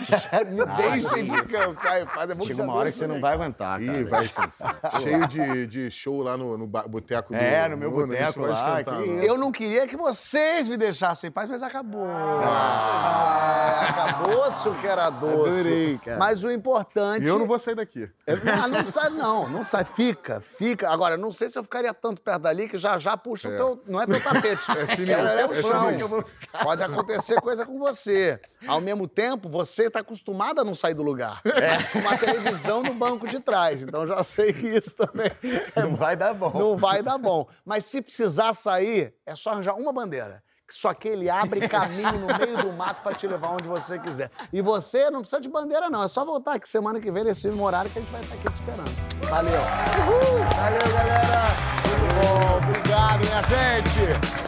Não deixem descansar em paz. É bom. Chega uma hora que você não vai aguentar, cara. Ih, vai descansar. Cheio de, de show lá no, no boteco do... É, no meu boteco lá. Eu não queria que vocês me deixassem em paz, mas acabou. Ah, ah, acabou-se o que era doce. Adorei, cara. Mas o importante... E eu não vou sair daqui. Ah, não sai não. Não sai. Fica, fica. Agora, não sei se eu ficaria tanto perto dali que já já puxa é. O teu... Não é teu tapete. É sinistro. É o chão que eu vou ficar. Pode acontecer. Ser coisa com você. Ao mesmo tempo, você está acostumada a não sair do lugar. É uma televisão no banco de trás. Então já sei que isso também... É, não vai dar bom. Não vai dar bom. Mas se precisar sair, é só arranjar uma bandeira. Só que ele abre caminho no meio do mato para te levar onde você quiser. E você não precisa de bandeira, não. É só voltar aqui semana que vem nesse mesmo horário que a gente vai estar aqui te esperando. Valeu. Uhul. Valeu, galera. Muito bom. Obrigado, minha gente.